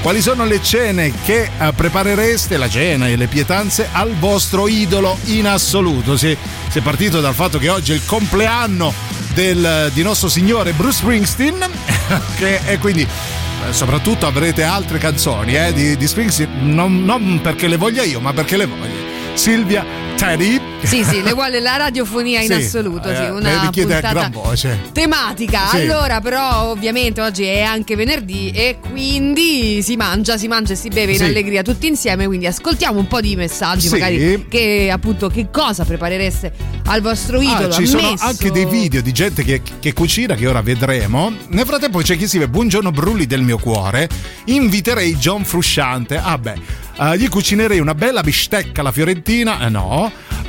Quali sono le cene che preparereste, la cena e le pietanze al vostro idolo in assoluto? Si è partito dal fatto che oggi è il compleanno di nostro signore Bruce Springsteen, che è quindi... soprattutto avrete altre canzoni di Springsteen, non perché le voglia io, ma perché le voglio Silvia Teti. Sì, le vuole la radiofonia in assoluto, sì, una puntata a gran voce tematica. Sì. Allora, però ovviamente oggi è anche venerdì e quindi si mangia e si beve in allegria tutti insieme, quindi ascoltiamo un po' di messaggi magari che appunto che cosa preparereste al vostro idolo. Ci sono anche dei video di gente che cucina, che ora vedremo. Nel frattempo c'è chi scrive: buongiorno Brulli del mio cuore, inviterei John Frusciante. Gli cucinerei una bella bistecca alla fiorentina,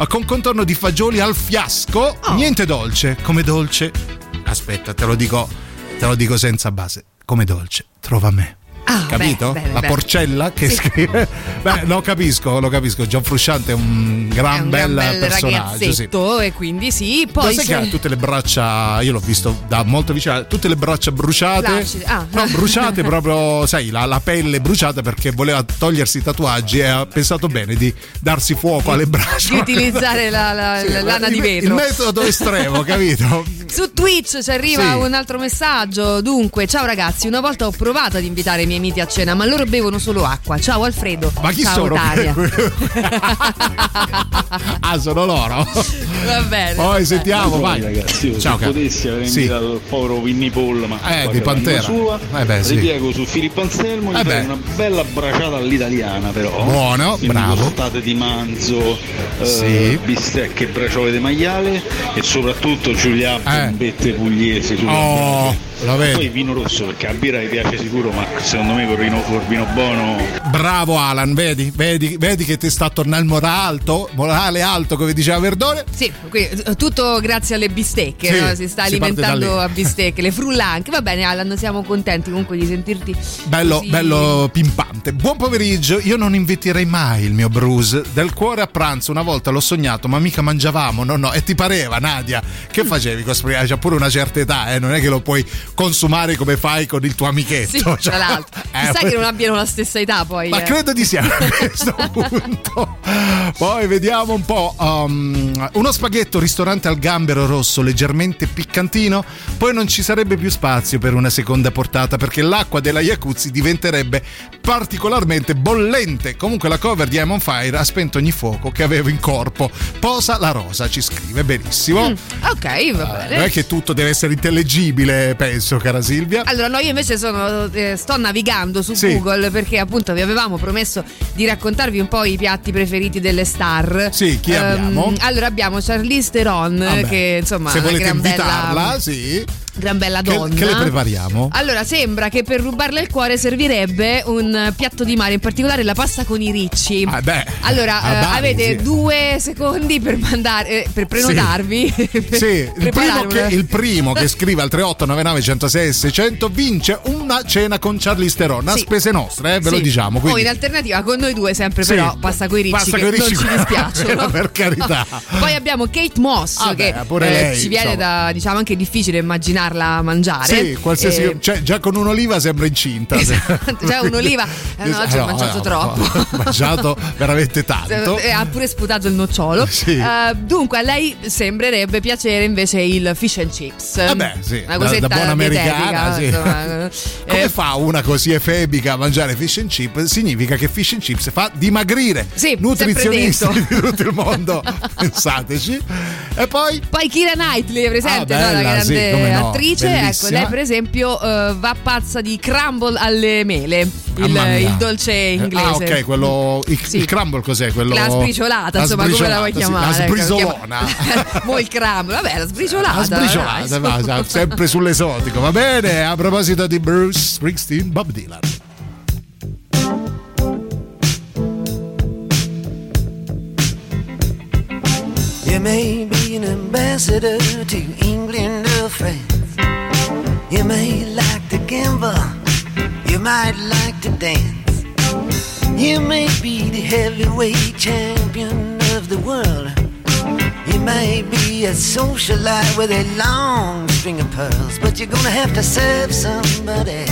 con contorno di fagioli al fiasco, niente dolce, come dolce. Aspetta, te lo dico senza base, come dolce, trova me. capito? La porcella che scrive. Beh, lo capisco. John Frusciante è un gran bel personaggio, sì. E quindi sì, poi sai che ha tutte le braccia, io l'ho visto da molto vicino, tutte le braccia bruciate. No, bruciate proprio, sai, la pelle bruciata perché voleva togliersi i tatuaggi e ha pensato bene di darsi fuoco alle braccia, di utilizzare la lana di vetro. Il metodo estremo, capito? Su Twitch ci arriva un altro messaggio. Dunque, ciao ragazzi, una volta ho provato ad invitare i miei amici a cena, ma loro bevono solo acqua. Ciao Alfredo. Ma chi sono? Ah, sono loro. Va bene. Poi sentiamo, vai. Ragazzi, io ciao, se potessi avrei invitato il povero Vinnie Paul, ma di Pantera. Sua, ripiego su Filippo Anselmo, gli fai una bella braciata all'italiana, però. Buono, bravo. Tostate di manzo, bistecche e braciole di maiale e soprattutto Giuliano bombette pugliese. Poi vino rosso, perché a birra mi piace sicuro, ma secondo me col vino buono. Bravo Alan, vedi che ti sta tornando il morale alto, come diceva Verdone. Sì, tutto grazie alle bistecche, no? Si sta alimentando a bistecche, le frulla anche. Va bene Alan, siamo contenti comunque di sentirti bello pimpante. Buon pomeriggio, io non inviterei mai il mio Bruce del cuore a pranzo. Una volta l'ho sognato, ma mica mangiavamo, no. E ti pareva, Nadia, che facevi? C'ha pure una certa età, non è che lo puoi consumare come fai con il tuo amichetto, tra l'altro. Chissà che non abbiano la stessa età poi. Ma credo di sì a questo punto. Poi vediamo un po'. Uno spaghetto ristorante al gambero rosso leggermente piccantino. Poi non ci sarebbe più spazio per una seconda portata, perché l'acqua della jacuzzi diventerebbe particolarmente bollente. Comunque la cover di I'm on Fire ha spento ogni fuoco che avevo in corpo. Posa la rosa, ci scrive. Benissimo. Ok, va bene. Non è che tutto deve essere intellegibile, penso, cara Silvia. Allora, no, io invece sto navigando su Google, perché appunto vi avevamo promesso di raccontarvi un po' i piatti preferiti delle star. Sì, chi abbiamo? Allora abbiamo Charlize Theron, che insomma, se volete invitarla, gran bella donna. Che le prepariamo? Allora, sembra che per rubarle il cuore servirebbe un piatto di mare, in particolare la pasta con i ricci. Allora, Bari, avete 2 secondi per mandare, per prenotarvi. Il primo che scrive al 3899 106 600 vince una cena con Charlize Theron a spese nostre, ve lo diciamo. Poi in alternativa con noi due sempre, però pasta coi ricci, che non ci dispiacciono. Per carità. Poi abbiamo Kate Moss, che ci viene da, diciamo, anche difficile immaginare a mangiare. Sì, qualsiasi, cioè già con un'oliva sembra incinta. Esatto, cioè un'oliva, ho mangiato troppo. Ho mangiato veramente tanto. E ha pure sputato il nocciolo. Sì. Dunque a lei sembrerebbe piacere invece il fish and chips. Una cosetta da buona americana, insomma. Come fa una così efebica a mangiare fish and chips? Significa che fish and chips fa dimagrire. Sì, nutrizionisti di tutto il mondo, pensateci. E poi Keira Knightley, presente, la grande attrice. Bellissima. Ecco, lei per esempio va pazza di crumble alle mele, il dolce inglese. Ok, quello il crumble cos'è? Quello, la sbriciolata, insomma, come la vuoi chiamare? La sbrisolona. Il crumble, la sbriciolata. La sbriciolata, sempre sull'esotico, va bene. A proposito di Bruce Springsteen, Bob Dylan. You may be an ambassador to England or France. You may like to gamble, you might like to dance. You may be the heavyweight champion of the world. You may be a socialite with a long string of pearls, but you're gonna have to serve somebody.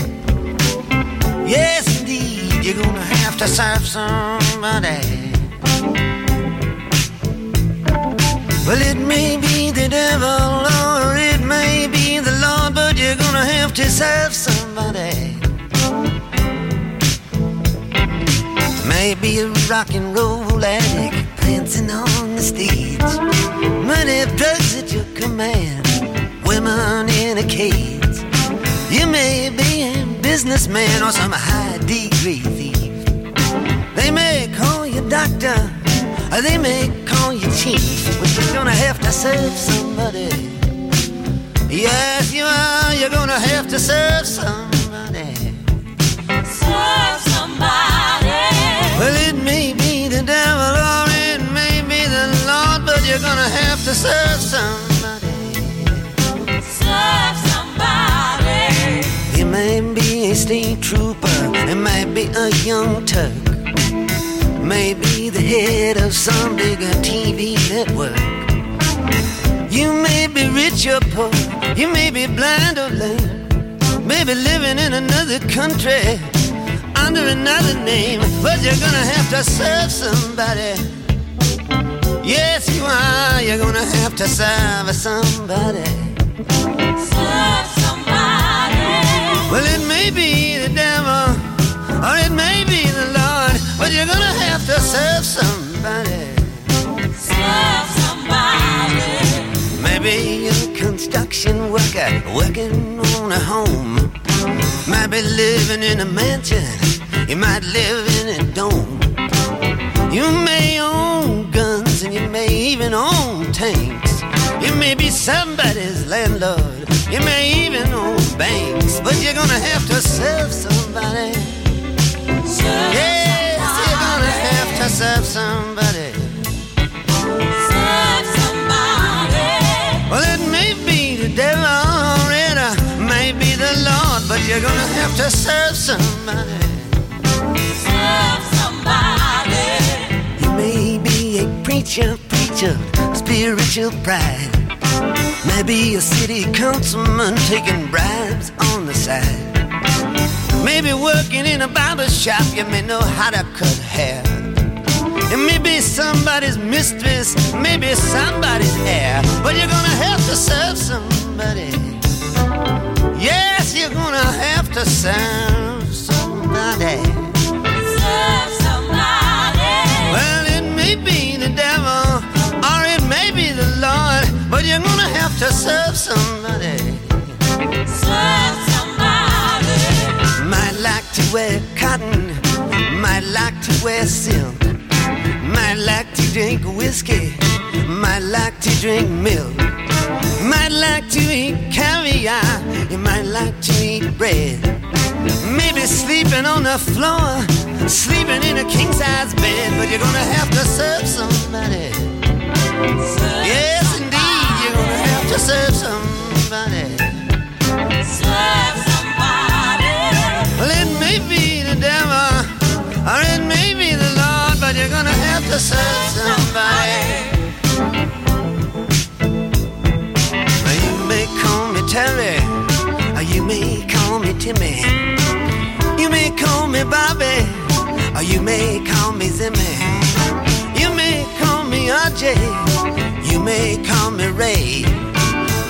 Yes indeed, you're gonna have to serve somebody. Well, it may be the devil or it may be the Lord, but you're gonna have to serve somebody. Maybe a rock and roll addict prancing on the stage, money, drugs at your command, women in a cage. You may be a businessman or some high degree thief. They may call you doctor or they may call you chief, but you're gonna have to serve somebody. Yes you are, you're gonna have to serve somebody. Serve somebody. Well, it may be the devil or it may be the Lord, but you're gonna have to serve somebody. Serve somebody. You may be a state trooper It might be a young Turk, maybe the head of some bigger TV network. You may be rich or poor, you may be blind or lame, maybe living in another country under another name, but you're gonna have to serve somebody. Yes, you are. You're gonna have to serve somebody. Serve somebody. Well, it may be the devil, or it may be the Lord, but you're gonna have to serve somebody. Serve somebody. Maybe a construction worker working on a home. Might be living in a mansion. You might live in a dome. You may own guns and you may even own tanks. You may be somebody's landlord. You may even own banks. But you're gonna have to serve somebody. Serve yes, somebody. You're gonna have to serve somebody. Serve somebody. Well, it may be the devil or it may be the Lord, but you're gonna have to serve somebody. Serve somebody. You may be a preacher, spiritual pride. Maybe a city councilman taking bribes on the side. Maybe working in a barber shop, you may know how to cut hair. It may be somebody's mistress, maybe somebody's heir, but you're gonna have to serve somebody. Yes, you're gonna have to serve somebody. Serve somebody. Well, it may be the devil, or it may be the Lord, but you're gonna have to serve somebody. Serve somebody. Might like to wear cotton, might like to wear silk, might like to drink whiskey, might like to drink milk, might like to eat caviar, you might like to eat bread. Maybe sleeping on the floor, sleeping in a king-size bed, but you're gonna have to serve somebody. Serve yes, somebody. Indeed, you're gonna have to serve somebody. Serve somebody. Well, it may be the devil, or it may be the Lord, but you're gonna have to serve somebody. Terry, or you may call me Timmy, you may call me Bobby, or you may call me Zimmy, you may call me RJ, you may call me Ray,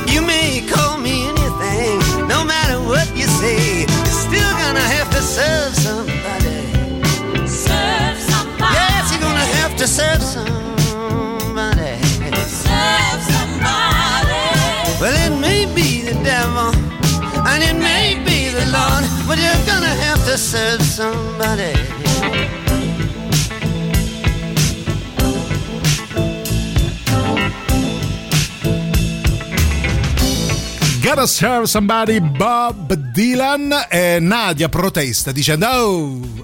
you may call me anything, no matter what you say, you're still gonna have to serve somebody. Serve somebody. Yes, you're gonna have to serve somebody. Serve somebody. Well, it may be the devil, and it may be the Lord, but you're gonna have to serve somebody. Gotta serve somebody, Bob Dylan. E Nadia protesta dicendo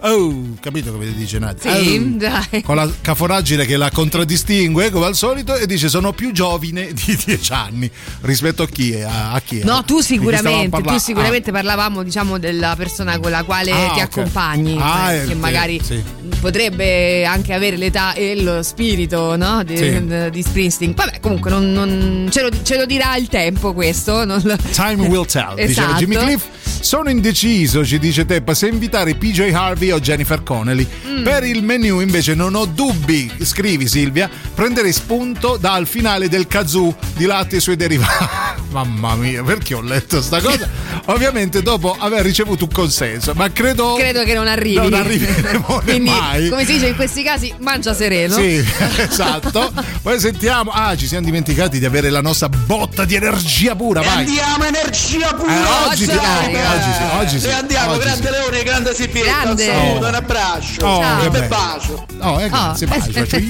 oh, capito come dice Nadia? Sì, oh, dai. Con la caforaggine che la contraddistingue come al solito, e dice sono più giovine di 10 anni rispetto a chi è, a chi è. No, tu sicuramente parlavamo, diciamo, della persona con la quale ti accompagni, che magari potrebbe anche avere l'età e lo spirito, no? Di Springsteen. Vabbè, comunque non ce lo dirà il tempo, questo non lo... Time will tell. Esatto. Diceva Jimmy Cliff. Sono indeciso, ci dice Teppa, se invitare PJ Harvey o Jennifer Connelly. Per il menu invece non ho dubbi, scrivi Silvia, prendere spunto dal finale del kazoo di latte e suoi derivati. Mamma mia, perché ho letto sta cosa? Ovviamente dopo aver ricevuto un consenso, ma credo che non arrivi. Non arriveremo mai. Come si dice in questi casi, mangia sereno. Sì, esatto. Poi sentiamo, ci siamo dimenticati di avere la nostra botta di energia pura, vai. Andiamo energia pura. Oggi sì. E andiamo, grande Leone, grande Silvia, un saluto, un abbraccio, un bacio.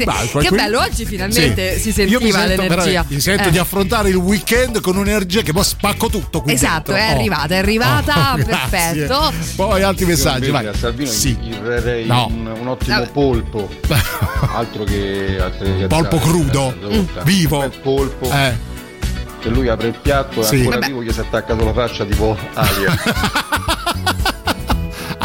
Bacio. Che bello, oggi finalmente si sentiva l'energia. Mi sento di affrontare il weekend con un'energia che poi spacco tutto. Esatto, dentro. È arrivata, perfetto. Poi altri messaggi, vai. A Salvino girerei un ottimo polpo. Altro che polpo crudo, vivo. Polpo. Se lui apre il piatto e ancora vivo gli si attacca sulla faccia tipo Alien.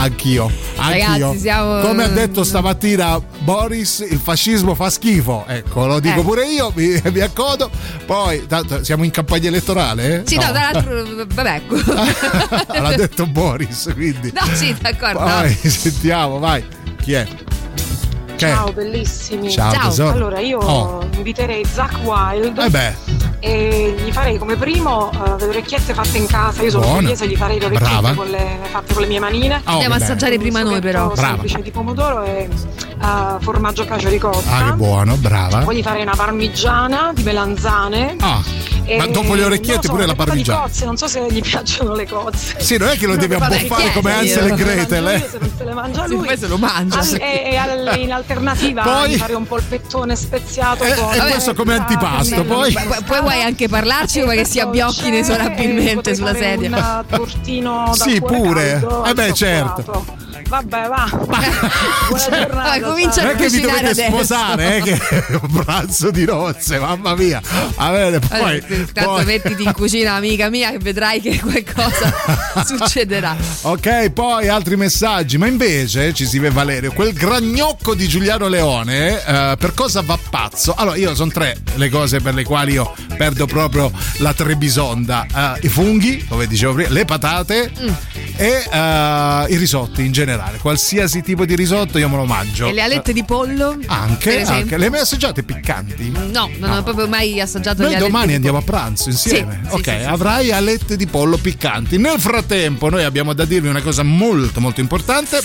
Anch'io. Ragazzi, siamo... Come ha detto stamattina Boris, il fascismo fa schifo. Ecco, lo dico pure io, mi accodo. Poi, tanto, siamo in campagna elettorale? Sì, no, tra l'altro, vabbè, ecco. L'ha detto Boris, quindi. No, sì, d'accordo. Vai, sentiamo, vai. Chi è? Ciao bellissimi. Ciao. Allora io inviterei Zach Wylde e gli farei come primo le orecchiette fatte in casa. Io sono pugliese, gli farei le orecchiette fatte con le mie manine. Andiamo a assaggiare prima noi però. Semplice di pomodoro e formaggio cacio ricotta. Ah, che buono, brava. Poi gli farei una parmigiana di melanzane. Ma dopo le orecchiette pure la parmigiana. Cozze, non so se gli piacciono le cozze. Sì, non è che lo devi abbuffare come Hansel e Gretel. Se non se le mangia lui, poi se lo mangia. E in alternativa gli farei un polpettone speziato. E questo come antipasto. Poi vuoi anche parlarci o che si abbiocchino inesorabilmente sulla sedia? Un tortino da cuore caldo. Certo. Vabbè, va. Buona giornata. Comincia a che vi dovete adesso sposare, che un pranzo di nozze, mamma mia. A bene, poi mettiti in cucina, amica mia, che vedrai che qualcosa succederà. Ok, poi altri messaggi, ma invece ci si vede Valerio, quel gragnocco di Giuliano Leone, per cosa va pazzo? Allora, io sono tre le cose per le quali io perdo proprio la trebisonda, i funghi, come dicevo prima, le patate e i risotti in generale. Qualsiasi tipo di risotto io me lo mangio. E le alette di pollo? Anche. Le hai mai assaggiate piccanti? No, non ho proprio mai assaggiato. Noi le alette domani andiamo a pranzo insieme. Sì, avrai alette di pollo piccanti. Nel frattempo noi abbiamo da dirvi una cosa molto molto importante.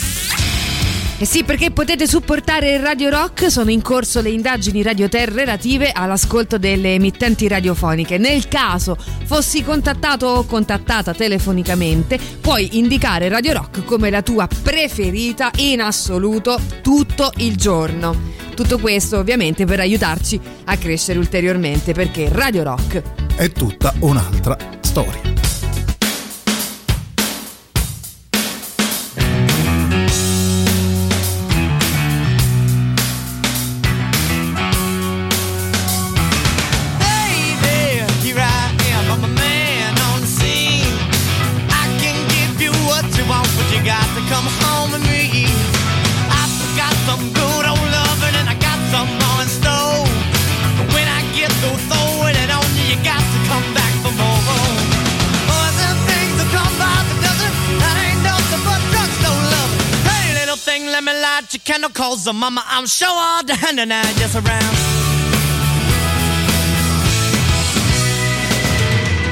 Eh sì, perché potete supportare il Radio Rock. Sono in corso le indagini Radio Ter relative all'ascolto delle emittenti radiofoniche. Nel caso fossi contattato o contattata telefonicamente, puoi indicare Radio Rock come la tua preferita in assoluto tutto il giorno. Tutto questo ovviamente per aiutarci a crescere ulteriormente, perché Radio Rock è tutta un'altra storia. Cause the mama, I'm sure all the hand and I just around.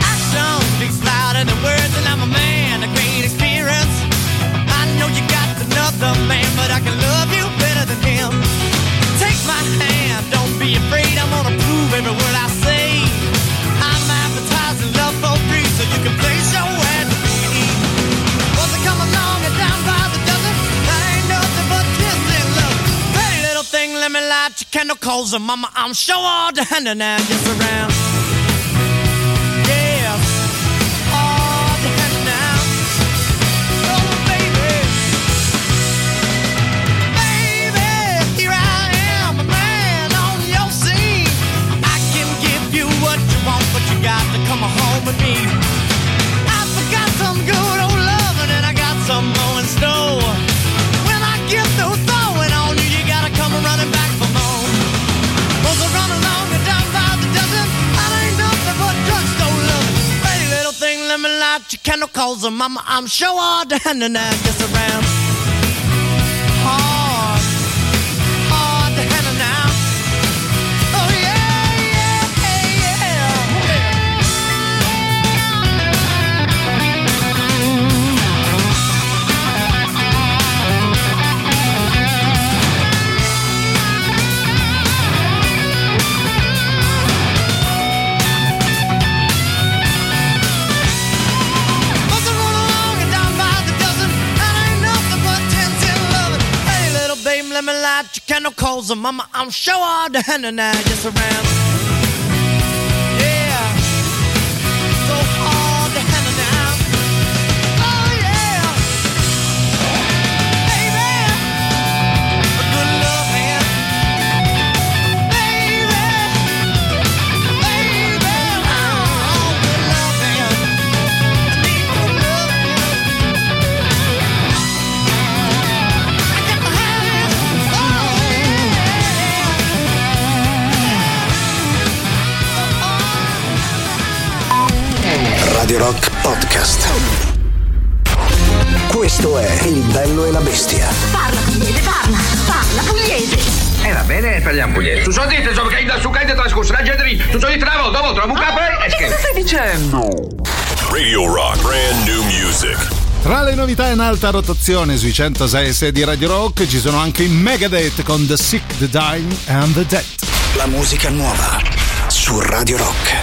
Action speaks louder than words, and I'm a man of great experience. I know you got another man, but I can love you better than him. Take my hand, don't be afraid. I'm gonna prove every word I say. I'm advertising love for free, so you can place your ad with me. Once I come along and down by the dozen, I ain't nothing but this. Thing, let me light your candle, cause the mama, I'm sure all the hand and I just around. Yeah, all the hand and I. Oh, baby. Baby, here I am, a man on your scene. I can give you what you want, but you got to come home with me. I forgot some good old loving, and I got some more in store. When I get those throwing on you, you gotta come running back for more. Once I run along and down by the dozen, I ain't nothing but drugstore loving. Pretty little thing, let me light your candle, cause the mama, I'm sure all the hand and I gets around. Hard, hard to handle now. Oh yeah, yeah, yeah, yeah. Let me light your candle, cause the mama, I'm sure all the hand and I just around. Yeah, so all the hand and I. Oh yeah, baby, a good love hand. Baby, baby, oh, good love hand. I need good love hand. Radio Rock Podcast. Questo è Il Bello e la Bestia. Parla pugliese, parla pugliese. Va bene, parliamo pugliese. Tu so dite, so che da su che trascorso la gentry. Tu so di travo, dopo trovo un capo e che cosa stai dicendo? Radio Rock, brand new music. Tra le novità in alta rotazione sui 106 di Radio Rock ci sono anche i Megadeth con The Sick, The Dying and The Dead. La musica nuova su Radio Rock.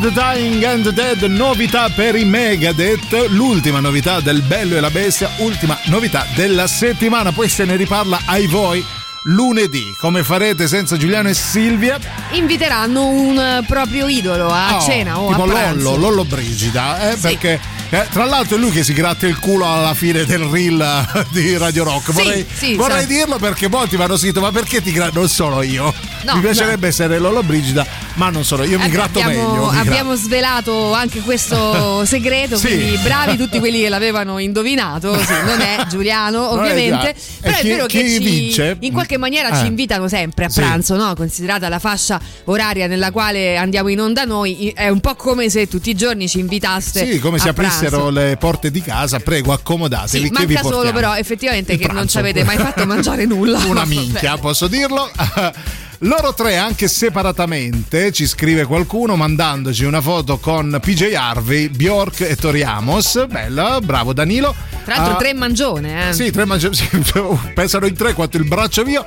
The Dying and the Dead, novità per i Megadeth, l'ultima novità del Bello e la Bestia, ultima novità della settimana, poi se ne riparla ai voi lunedì. Come farete senza Giuliano e Silvia? Inviteranno un proprio idolo a cena o tipo a pranzo. Lollo Brigida, sì. Perché tra l'altro è lui che si gratta il culo alla fine del reel di Radio Rock. Vorrei dirlo perché molti mi hanno scritto: ma perché ti gratto? Non sono io. No, mi piacerebbe essere Lollo Brigida ma non solo, io mi gratto meglio. Abbiamo svelato anche questo segreto, sì. Quindi bravi tutti quelli che l'avevano indovinato, sì, non è Giuliano ovviamente, è però chi, è vero che vince? In qualche maniera ci invitano sempre a pranzo, no? Considerata la fascia oraria nella quale andiamo in onda noi, è un po' come se tutti i giorni ci invitaste, sì, come se aprissero le porte di casa, prego accomodatevi, sì, che vi portiamo. Manca solo però effettivamente il che pranzo. Non ci avete mai fatto mangiare nulla, una minchia, posso dirlo. Loro tre anche separatamente, ci scrive qualcuno mandandoci una foto con PJ Harvey, Bjork e Tori Amos. Bella, bravo Danilo. Tra l'altro tre mangione, eh? Sì, tre mangione, sì, pensano in tre quanto il braccio mio.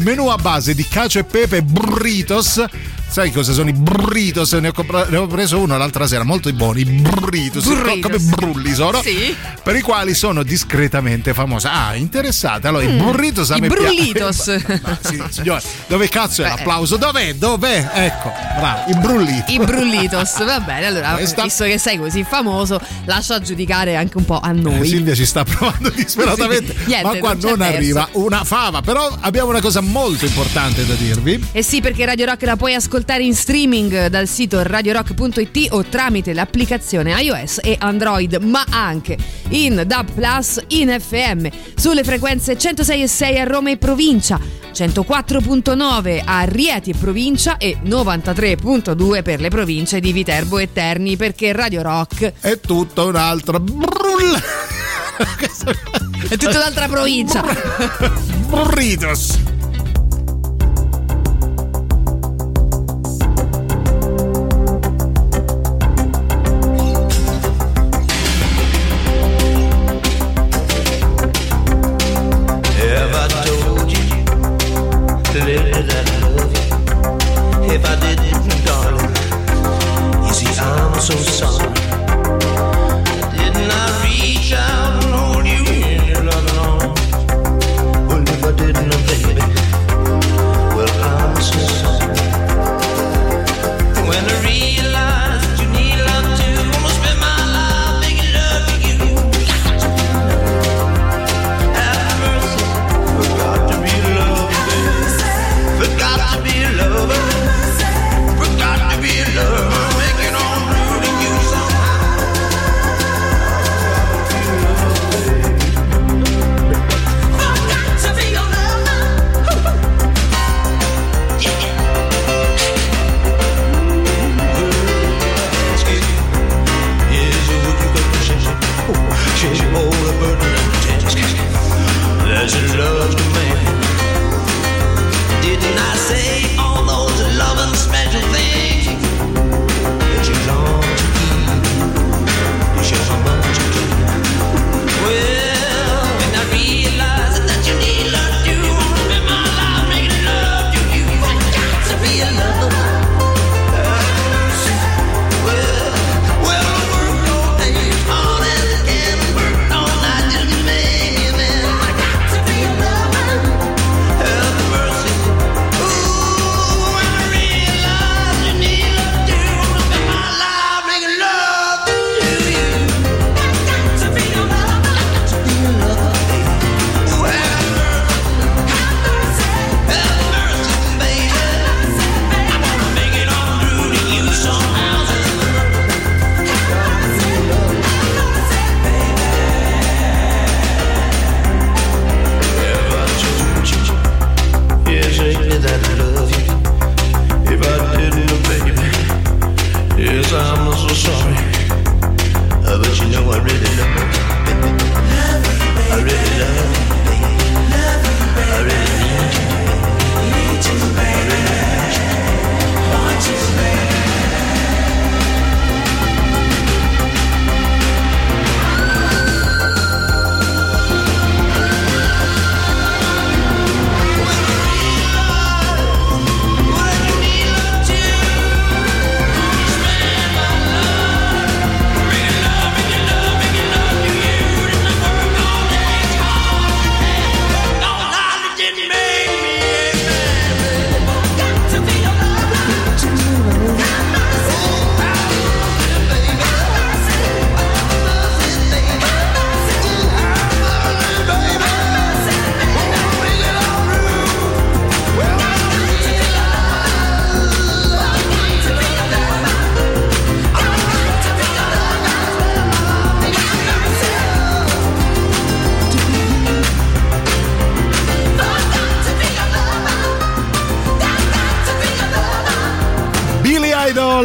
Menù a base di cacio e pepe, burritos. Sai cosa sono i burritos? Ne ho preso uno l'altra sera, molto buoni, burritos. Come brulli sono, sì. Per i quali sono discretamente famosa. Ah, interessata. Allora, i burritos a me piacciono. Sì, signore, dove cazzo è l'applauso? Dov'è? Ecco, bravo, i brullitos. Va bene, allora, visto che sei così famoso, lascia giudicare anche un po' a noi. Silvia ci sta provando disperatamente, sì, niente, ma qua non arriva una fava. Però abbiamo una cosa molto importante da dirvi. Eh sì, perché Radio Rock la puoi ascoltare in streaming dal sito radiorock.it o tramite l'applicazione iOS e Android, ma anche in DAB Plus, in FM sulle frequenze 106.6 a Roma e provincia, 104.9 a Rieti e provincia e 93.2 per le province di Viterbo e Terni, perché Radio Rock è tutta un'altra è tutta un'altra provincia. Burritos.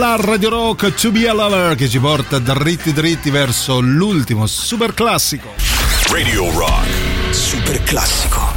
la Radio Rock, To Be a Lover, che ci porta dritti verso l'ultimo super classico. Radio Rock super classico.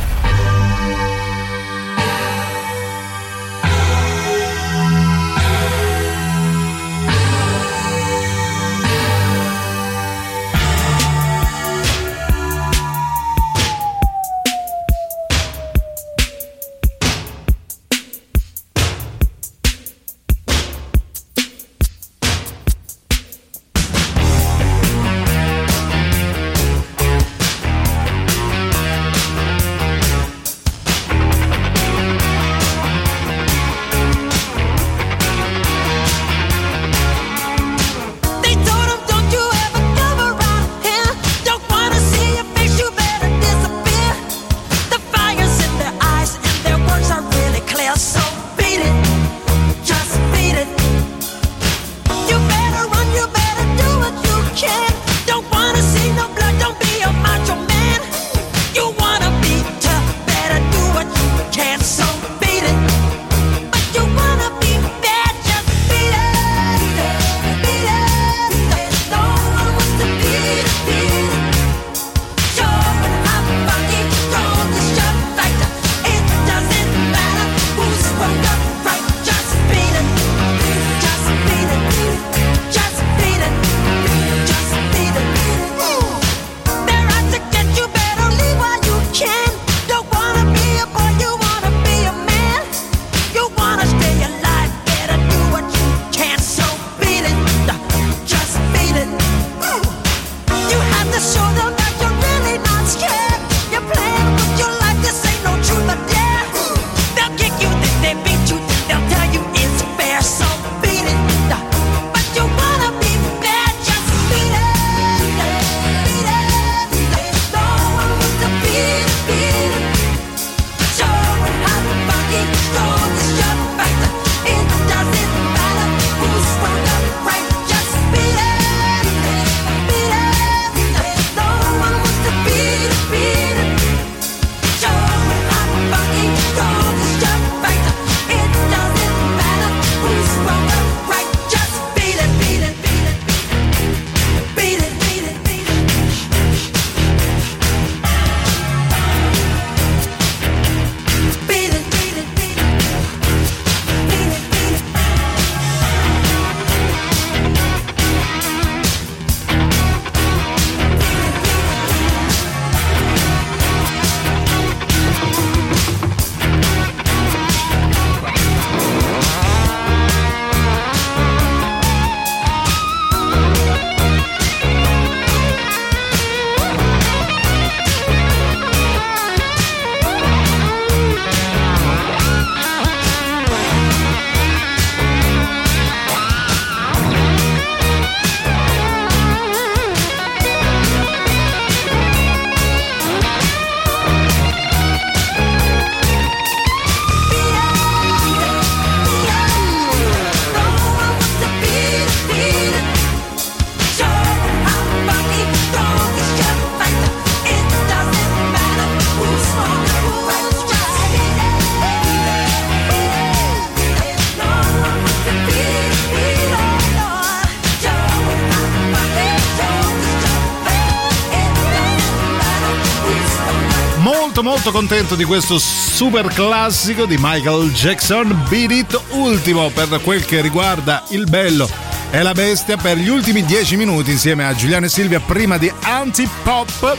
Molto contento di questo super classico di Michael Jackson, Beat It, ultimo per quel che riguarda il Bello e la Bestia per gli ultimi 10 minuti insieme a Giuliano e Silvia prima di Antipop.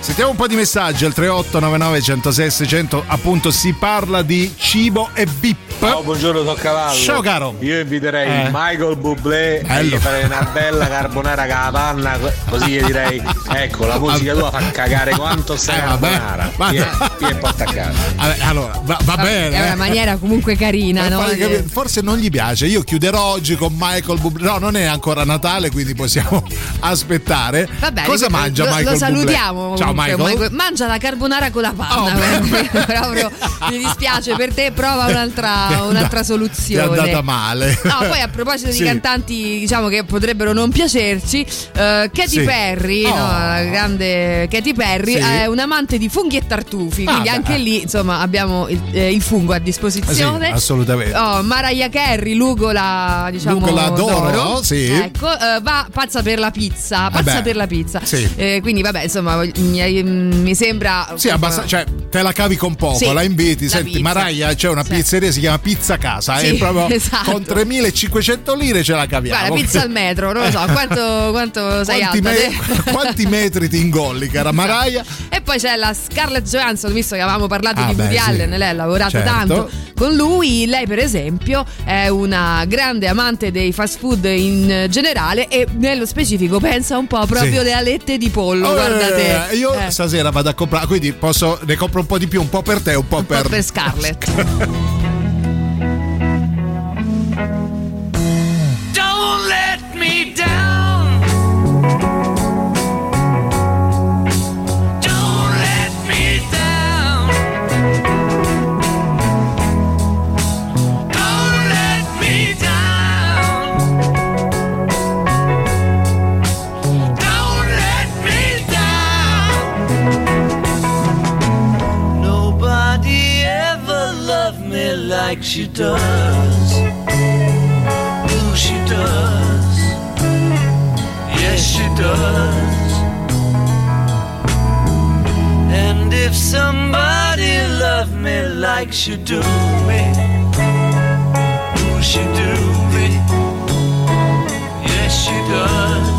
Sentiamo un po' di messaggi al 3899 106 600, appunto si parla di cibo e bip. Oh, buongiorno, sono Cavallo. Ciao caro. Io inviterei Michael Bublé e gli farei una bella carbonara con la panna, così gli direi: ecco, la musica tua fa cagare quanto sei carbonara. Ti è porta a casa. Allora, va bene. È una maniera comunque carina, no? Forse non gli piace. Io chiuderò oggi con Michael Bublé. No, non è ancora Natale, quindi possiamo aspettare. Vabbè, cosa mangia Michael Bublé? Lo salutiamo. Ciao Michael. Mangia la carbonara con la panna. Proprio mi dispiace per te, prova un'altra soluzione. È andata male. No, poi a proposito di cantanti, diciamo che potrebbero non piacerci, Katy Perry, no? la grande Katy Perry, è un amante di funghi e tartufi, quindi anche lì insomma abbiamo il fungo a disposizione. Sì, assolutamente. Oh, Mariah Carey, Lugola, diciamo, Lugola d'oro. Sì. Ecco, va pazza per la pizza, per la pizza. Sì. Quindi vabbè, insomma, mi sembra cioè te la cavi con poco, la inviti, senti, Mariah, c'è una pizzeria, si chiama Pizza Casa, è proprio con 3.500 lire ce la caviamo. Guarda, pizza al metro, non lo so, quanto sei alta quanti metri ti ingolli, cara Mariah? E poi c'è la Scarlett Johansson, visto che avevamo parlato di Woody Allen, lei ha lavorato tanto con lui. Lei per esempio è una grande amante dei fast food in generale e nello specifico pensa un po' proprio le alette di pollo, guardate. Io stasera vado a comprare, quindi ne compro un po' di più, un po' per te, un po' per Scarlett. Like she does, ooh, she does, yes she does. And if somebody loved me like she do me, ooh, she do me, yes she does.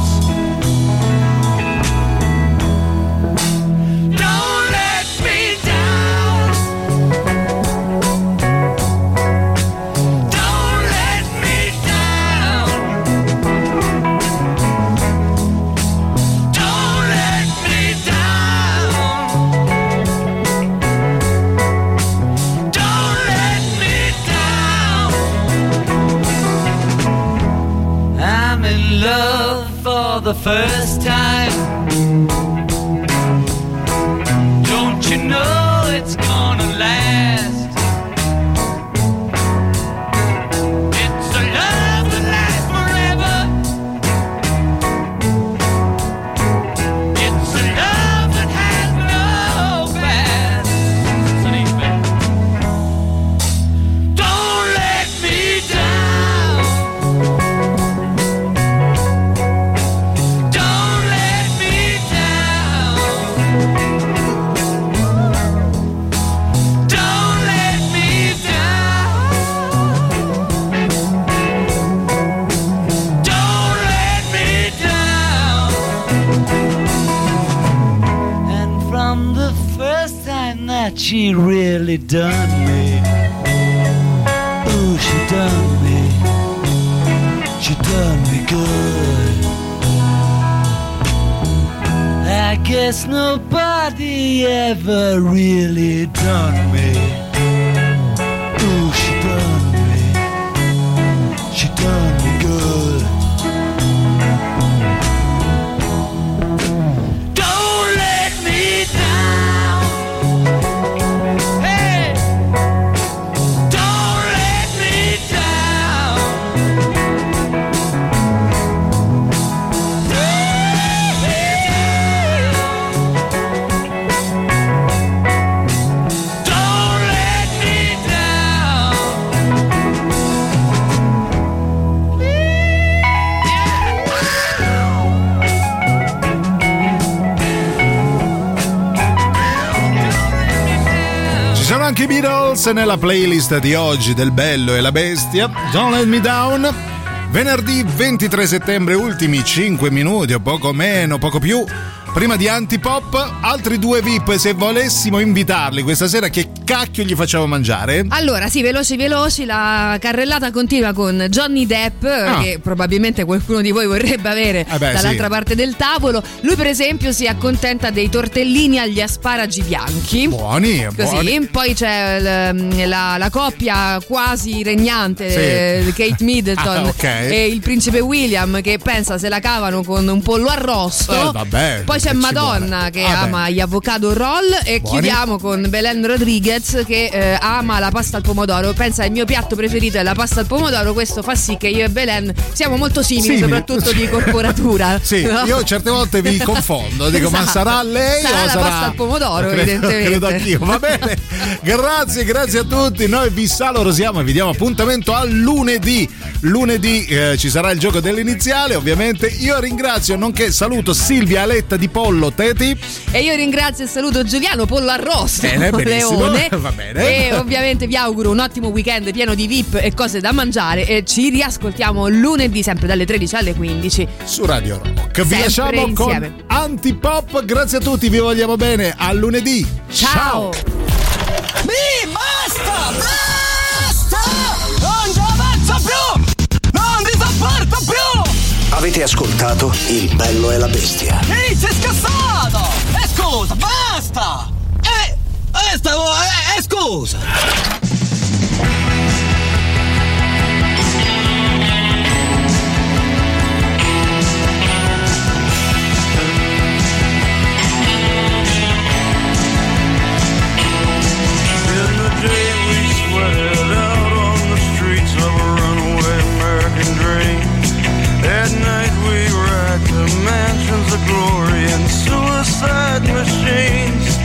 The first time, don't you know it's gonna last? It's a love that lasts forever. It's a love that has no past. Don't let me down. She really done me. Ooh, she done me. She done me good. I guess nobody ever really done me. Ooh, she done me. She done me good. Anche i Beatles nella playlist di oggi del Bello e la Bestia. Don't Let Me Down. Venerdì 23 settembre, ultimi 5 minuti o poco meno, poco più, prima di Antipop. Altri due VIP, se volessimo invitarli questa sera, che cacchio gli facciamo mangiare? Allora sì, veloci, la carrellata continua con Johnny Depp, che probabilmente qualcuno di voi vorrebbe avere dall'altra parte del tavolo. Lui per esempio si accontenta dei tortellini agli asparagi bianchi, buoni. Poi c'è la coppia quasi regnante, Kate Middleton e il principe William che pensa se la cavano con un pollo arrosto, vabbè, poi c'è Madonna che ama gli avocado roll e chiudiamo con Belen Rodriguez che ama la pasta al pomodoro, pensa il mio piatto preferito è la pasta al pomodoro, questo fa sì che io e Belen siamo molto simili, soprattutto di corporatura. Sì, no? Io certe volte vi confondo, dico esatto. Ma sarà lei sarà o la pasta al pomodoro, credo anch'io. Va bene, grazie a tutti, noi vi salorosiamo e vi diamo appuntamento al lunedì ci sarà il gioco dell'iniziale, ovviamente io ringrazio nonché saluto Silvia Aletta di Pollo Teti e io ringrazio e saluto Giuliano Pollo Arrosto Leone. Va bene. E ovviamente vi auguro un ottimo weekend pieno di VIP e cose da mangiare e ci riascoltiamo lunedì sempre dalle 13 alle 15 su Radio Rock. Vi lasciamo insieme con Antipop, grazie a tutti, vi vogliamo bene, a lunedì, ciao. Basta! Non ce la faccio più! Non vi sopporto più! Avete ascoltato Il Bello e la Bestia? Ehi, sei scassato! E scusa, basta! E scusa! At night we ride the mansions of glory and suicide machines,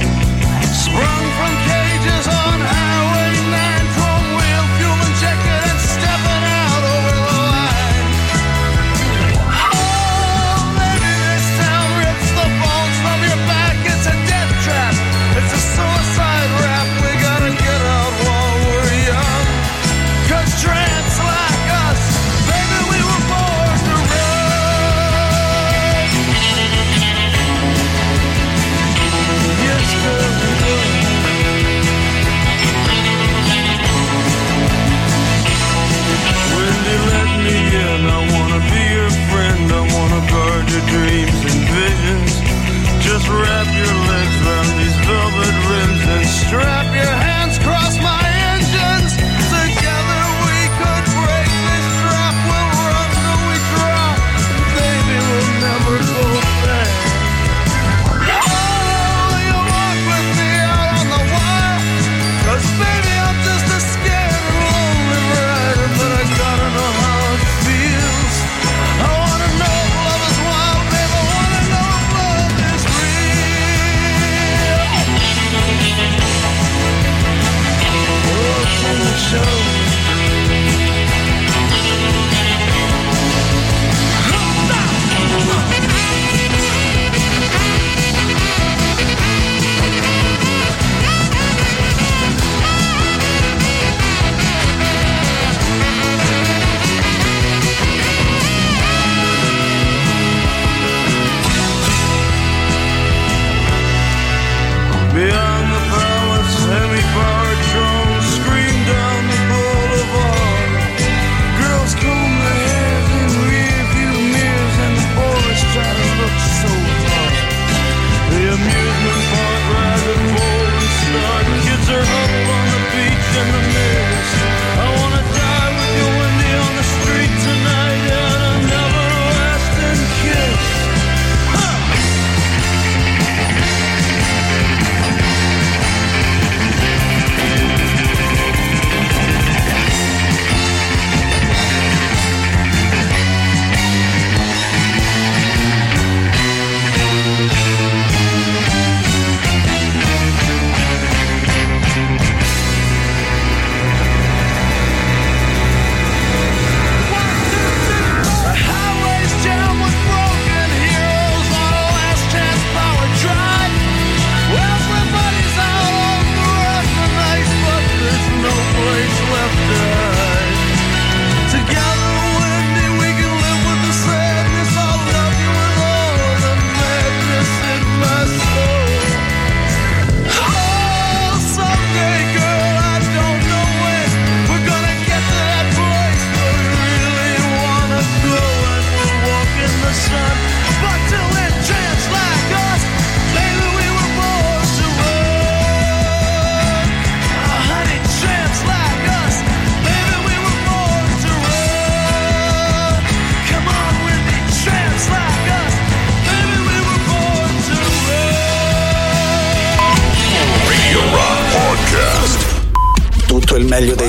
sprung from cages on Highway 9. tutto il meglio dei